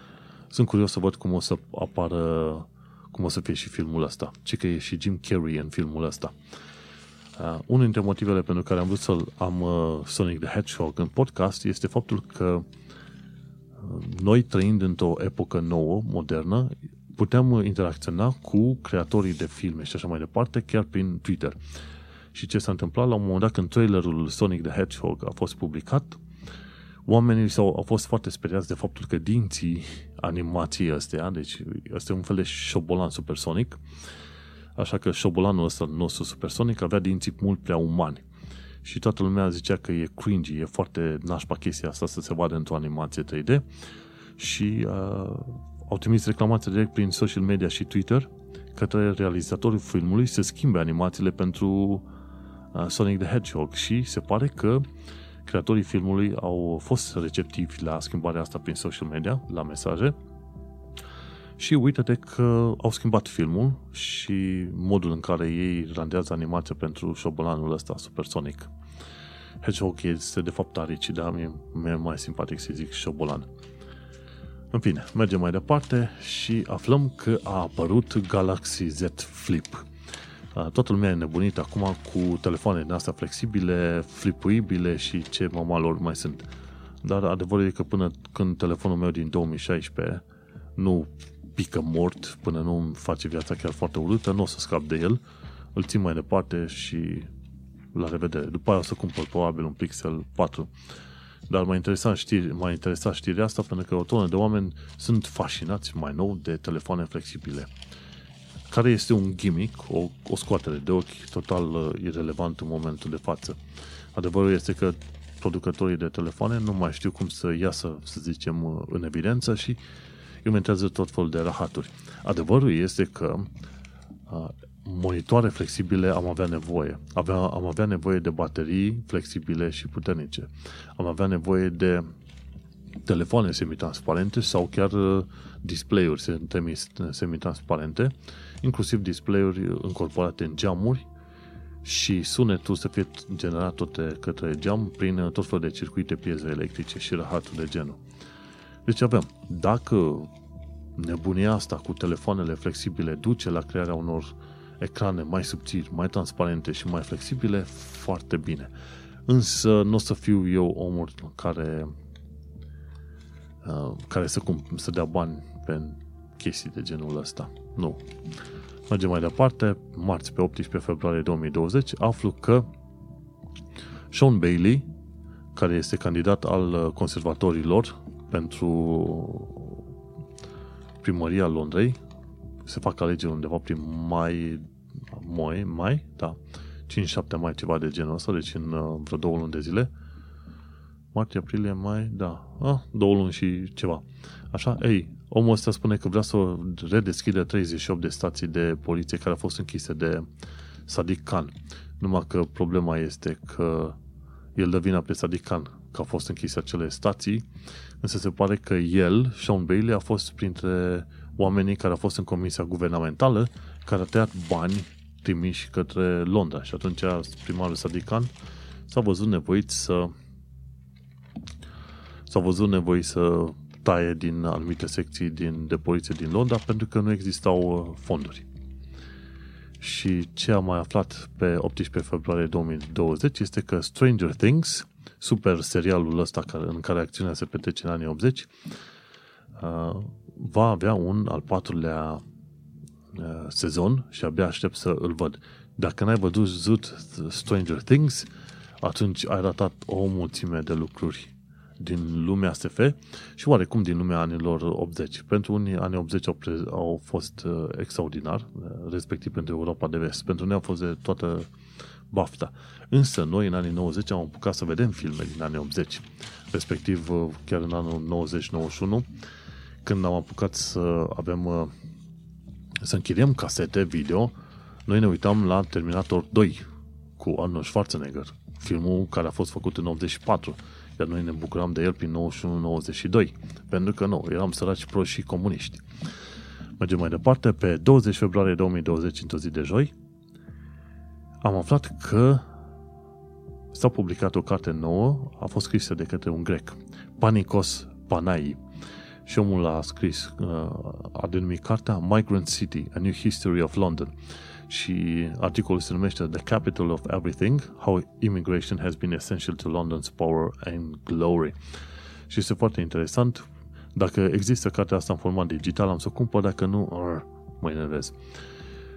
Sunt curios să văd cum o să apară, cum o să fie și filmul ăsta. Ci că e și Jim Carrey în filmul ăsta. Uh, unul dintre motivele pentru care am vrut să-l am uh, Sonic the Hedgehog în podcast este faptul că noi, trăind într-o epocă nouă, modernă, puteam interacționa cu creatorii de filme și așa mai departe, chiar prin Twitter. Și ce s-a întâmplat? La un moment dat, când trailerul Sonic the Hedgehog a fost publicat, oamenii s-au, au fost foarte speriați de faptul că dinții animației astea, deci este un fel de șobolan supersonic, așa că șobolanul ăsta nostru supersonic avea dinții mult prea umani. Și toată lumea zicea că e cringy, e foarte nașpa chestia asta să se vadă într-o animație trei D și uh, au trimis reclamații direct prin social media și Twitter către realizatorul filmului să schimbe animațiile pentru uh, Sonic the Hedgehog și se pare că creatorii filmului au fost receptivi la schimbarea asta prin social media, la mesaje și uite-te că au schimbat filmul și modul în care ei randează animația pentru șobolanul ăsta supersonic. Hedgehog este de fapt arici, dar mi-e mai simpatic să zic șobolan. În fine, mergem mai departe și aflăm că a apărut Galaxy Z Flip. Toată lumea e nebunită acum cu telefoane din astea flexibile, flipuibile și ce mama lor mai sunt. Dar adevărul e că până când telefonul meu din două mii șaisprezece nu pică mort, până nu îmi face viața chiar foarte urâtă, nu o să scap de el, îl țin mai departe și la revedere. După aia o să cumpăr probabil un Pixel patru. Dar m-a interesat, știri, m-a interesat știrea asta pentru că o tonă de oameni sunt fascinați mai nou de telefoane flexibile, care este un gimmick, o, o scoatere de ochi total irelevant în momentul de față. Adevărul este că producătorii de telefoane nu mai știu cum să iasă, să zicem, în evidență și inventează tot felul de rahaturi. Adevărul este că a, monitoare flexibile am avea nevoie. Avea, am avea nevoie de baterii flexibile și puternice. Am avea nevoie de telefoane semitransparente sau chiar display-uri semitransparente, inclusiv display-uri încorporate în geamuri și sunetul să fie generat tot către geam prin tot felul de circuite piezoelectrice și rahaturi de genul. Deci avem, dacă nebunia asta cu telefoanele flexibile duce la crearea unor ecrane mai subțiri, mai transparente și mai flexibile, foarte bine. Însă nu o să fiu eu omul care, uh, care să, cum, să dea bani pe chestii de genul ăsta. Nu. Mergem mai departe. Marți, pe optsprezece februarie două mii douăzeci, aflu că Sean Bailey, care este candidat al conservatorilor pentru primăria Londrei, se fac alegeri undeva prin mai, mai, mai, da, cinci șapte mai, ceva de genul ăsta, deci în vreo două luni de zile, martie, aprilie, mai, da, ah, două luni și ceva. Așa, ei, omul ăsta spune că vrea să redeschidă treizeci și opt de stații de poliție care au fost închise de Sadiq Khan, numai că problema este că el dă vina pe Sadiq Khan că au fost închise acele stații, însă se pare că el, Sean Bailey, a fost printre oamenii care au fost în comisia guvernamentală care a tăiat bani trimiși către Londra și atunci primarul Sadiq Khan s-a văzut nevoit să s-a văzut nevoit să taie din anumite secții din, de poliție din Londra pentru că nu existau fonduri. Și ce am mai aflat pe optsprezece februarie două mii douăzeci este că Stranger Things, super serialul ăsta în care acțiunea se petrece în anii optzeci, va avea un al patrulea sezon și abia aștept să îl văd. Dacă n-ai văzut Stranger Things, atunci ai ratat o mulțime de lucruri din lumea S F și oarecum din lumea anilor optzeci. Pentru unii, anii optzeci au, pre- au fost extraordinar, respectiv pentru Europa de Vest. Pentru noi a fost de toată bafta. Însă noi, în anii nouăzeci, am apucat să vedem filme din anii optzeci. Respectiv, chiar în anul nouăzeci - nouăzeci și unu, când am apucat să avem să închiriem casete video, noi ne uitam la Terminator doi cu Arnold Schwarzenegger, filmul care a fost făcut în optzeci și patru, iar noi ne bucuram de el prin nouăzeci și unu - nouăzeci și doi, pentru că nu, eram săraci, proști și comuniști. Mergem mai departe, pe douăzeci februarie două mii douăzeci, într-o zi de joi, am aflat că s-a publicat o carte nouă, a fost scrisă de către un grec, Panikos Panai, și omul a scris, a denumit cartea Migrant City, A New History of London. Și articolul se numește The Capital of Everything, How Immigration Has Been Essential to London's Power and Glory. Și este foarte interesant. Dacă există cartea asta în format digital, am să o cumpăr, dacă nu, arr, mă enervez.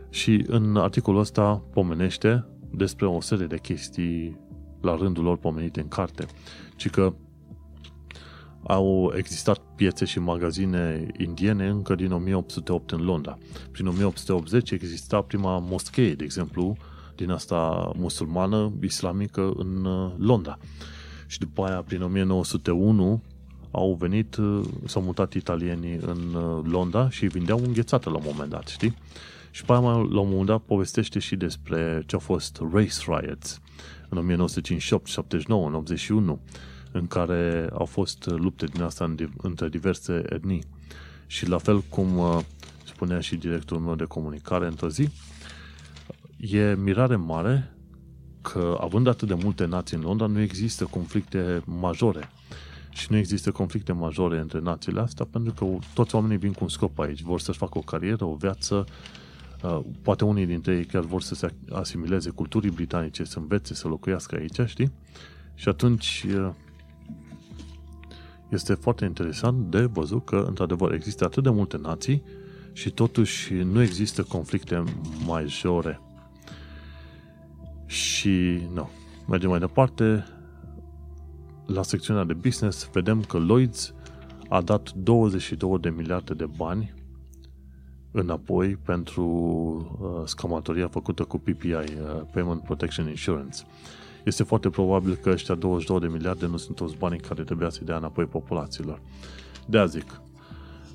Și în articolul ăsta pomenește despre o serie de chestii la rândul lor pomenite în carte. Ci că au existat piețe și magazine indiene încă din o mie opt sute opt în Londra. Prin o mie opt sute optzeci exista prima moschee, de exemplu, din asta musulmană, islamică, în Londra. Și după aia, prin o mie nouă sute unu, au venit, s-au mutat italienii în Londra și vindeau înghețată la un moment dat, știi? Și după aia, la un moment dat, povestește și despre ce au fost race riots în o mie nouă sute cincizeci și opt, șaptezeci și nouă, în optzeci și unu, în care au fost lupte din asta între diverse etnii. Și la fel cum spunea și directorul meu de comunicare într-o zi, e mirare mare că, având atât de multe nații în Londra, nu există conflicte majore. Și nu există conflicte majore între națiile astea, pentru că toți oamenii vin cu un scop aici. Vor să-și facă o carieră, o viață, poate unii dintre ei chiar vor să se asimileze culturii britanice, să învețe, să locuiască aici, știi? Și atunci este foarte interesant de văzut că, într-adevăr, există atât de multe nații și totuși nu există conflicte majore. Și, nu, mergem mai departe. La secțiunea de business vedem că Lloyd's a dat douăzeci și două de miliarde de bani înapoi pentru scamatoria făcută cu P P I, Payment Protection Insurance. Este foarte probabil că ăștia douăzeci și două de miliarde nu sunt toți banii care trebuia să-i dea înapoi populațiilor. De-aia zic,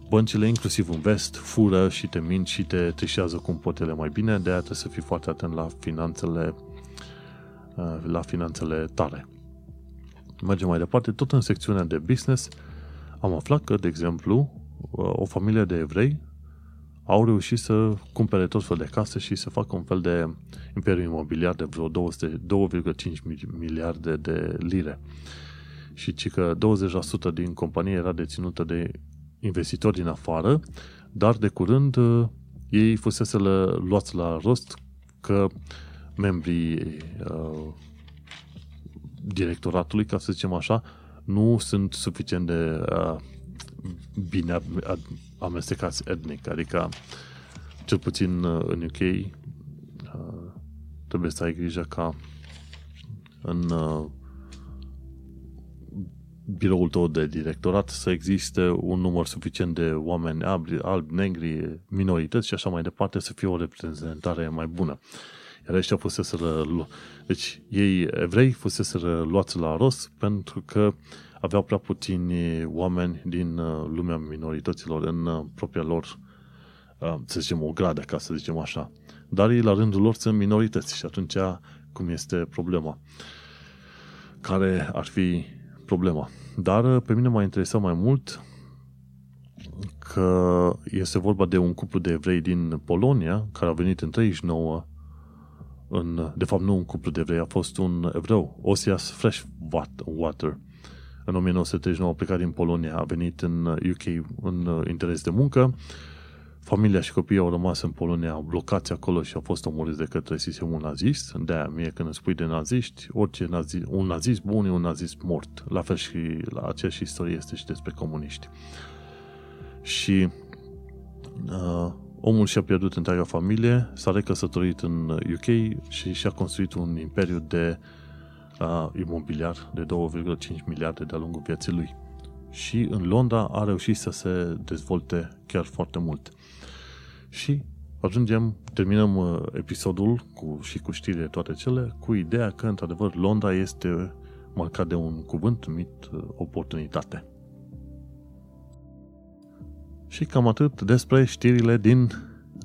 băncile, inclusiv în vest, fură și te mint și te trișează cum pot ele mai bine, de-aia trebuie să fii foarte atent la finanțele, la finanțele tale. Mergem mai departe, tot în secțiunea de business am aflat că, de exemplu, o familie de evrei au reușit să cumpere tot fel de case și să facă un fel de imperiu imobiliar de vreo două virgulă cinci miliarde de lire. Și ci că douăzeci la sută din companie era deținută de investitori din afară, dar de curând ei fusese luați la rost că membrii uh, directoratului, ca să zicem așa, nu sunt suficient de uh, bine amestecați etnic, adică cel puțin în U K trebuie să ai grijă ca în biroul tău de directorat să existe un număr suficient de oameni albi, albi, negri, minorități și așa mai departe, să fie o reprezentare mai bună. Iar ăștia fuseseră, deci ei evrei fuseseră luați la rost pentru că aveau prea puțini oameni din lumea minorităților în propria lor, să zicem, o gradă, ca să zicem așa. Dar ei, la rândul lor, sunt minorități și atunci cum este problema? Care ar fi problema? Dar pe mine m-a interesat mai mult că este vorba de un cuplu de evrei din Polonia care a venit în treizeci și nouă, în, de fapt nu un cuplu de evrei, a fost un evreu, Osias Freshwater, în o mie nouă sute treizeci și nouă a plecat din Polonia, a venit în U K în interes de muncă. Familia și copiii au rămas în Polonia, blocați acolo și au fost omorâți de către sistemul nazist. De-aia mie când îmi spui de naziști, orice nazi, un nazist bun e un nazist mort. La fel și la aceeași istorie este și despre comuniști. Și uh, omul și-a pierdut întreaga familie, s-a recăsătorit în U K și și-a construit un imperiu de uh, imobiliar de două virgulă cinci miliarde de-a lungul vieții lui. Și în Londra a reușit să se dezvolte chiar foarte mult. Și ajungem, terminăm episodul cu, și cu știrile toate cele, cu ideea că, într-adevăr, Londra este marcat de un cuvânt numit oportunitate. Și cam atât despre știrile din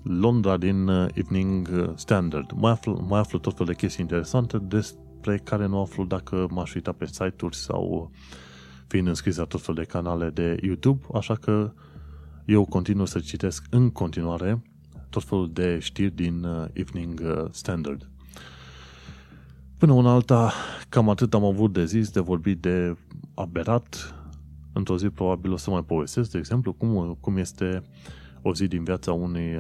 Londra, din Evening Standard. Mai aflu, mai aflu tot fel de chestii interesante despre care nu aflu dacă m-aș uita pe site-uri sau fiind înscris la tot fel de canale de YouTube, așa că eu continuu să citesc în continuare tot felul de știri din Evening Standard. Până una alta, cam atât am avut de zis, de vorbit de aberat. Într-o zi probabil o să mai povestesc, de exemplu, cum, cum este o zi din viața unui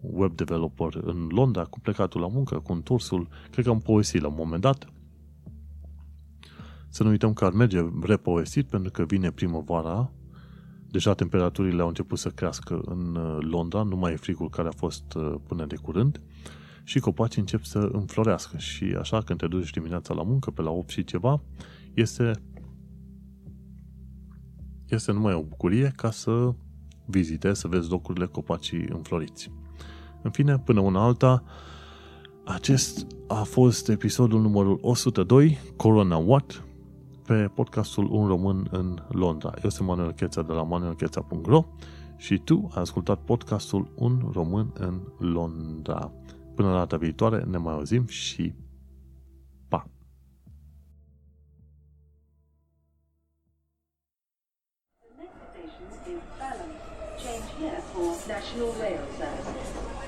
web developer în Londra, cu plecatul la muncă, cu întorsul. Cred că am povestit la un moment dat. Să nu uităm că ar merge repovestit, pentru că vine primăvara, deja temperaturile au început să crească în Londra, nu mai e frigul care a fost până de curând, și copacii încep să înflorească. Și așa, când te duci dimineața la muncă, pe la opt și ceva, este, este numai o bucurie ca să vizitezi, să vezi locurile, copacii înfloriți. În fine, până una alta, acest a fost episodul numărul o sută doi, Corona What, pe podcastul Un Român în Londra. Eu sunt Manuel Kețea de la manuel chețea punct ro și tu ai ascultat podcastul Un Român în Londra. Până la data viitoare, ne mai auzim și pa! The next station is Balham. Change here for National Rail Service.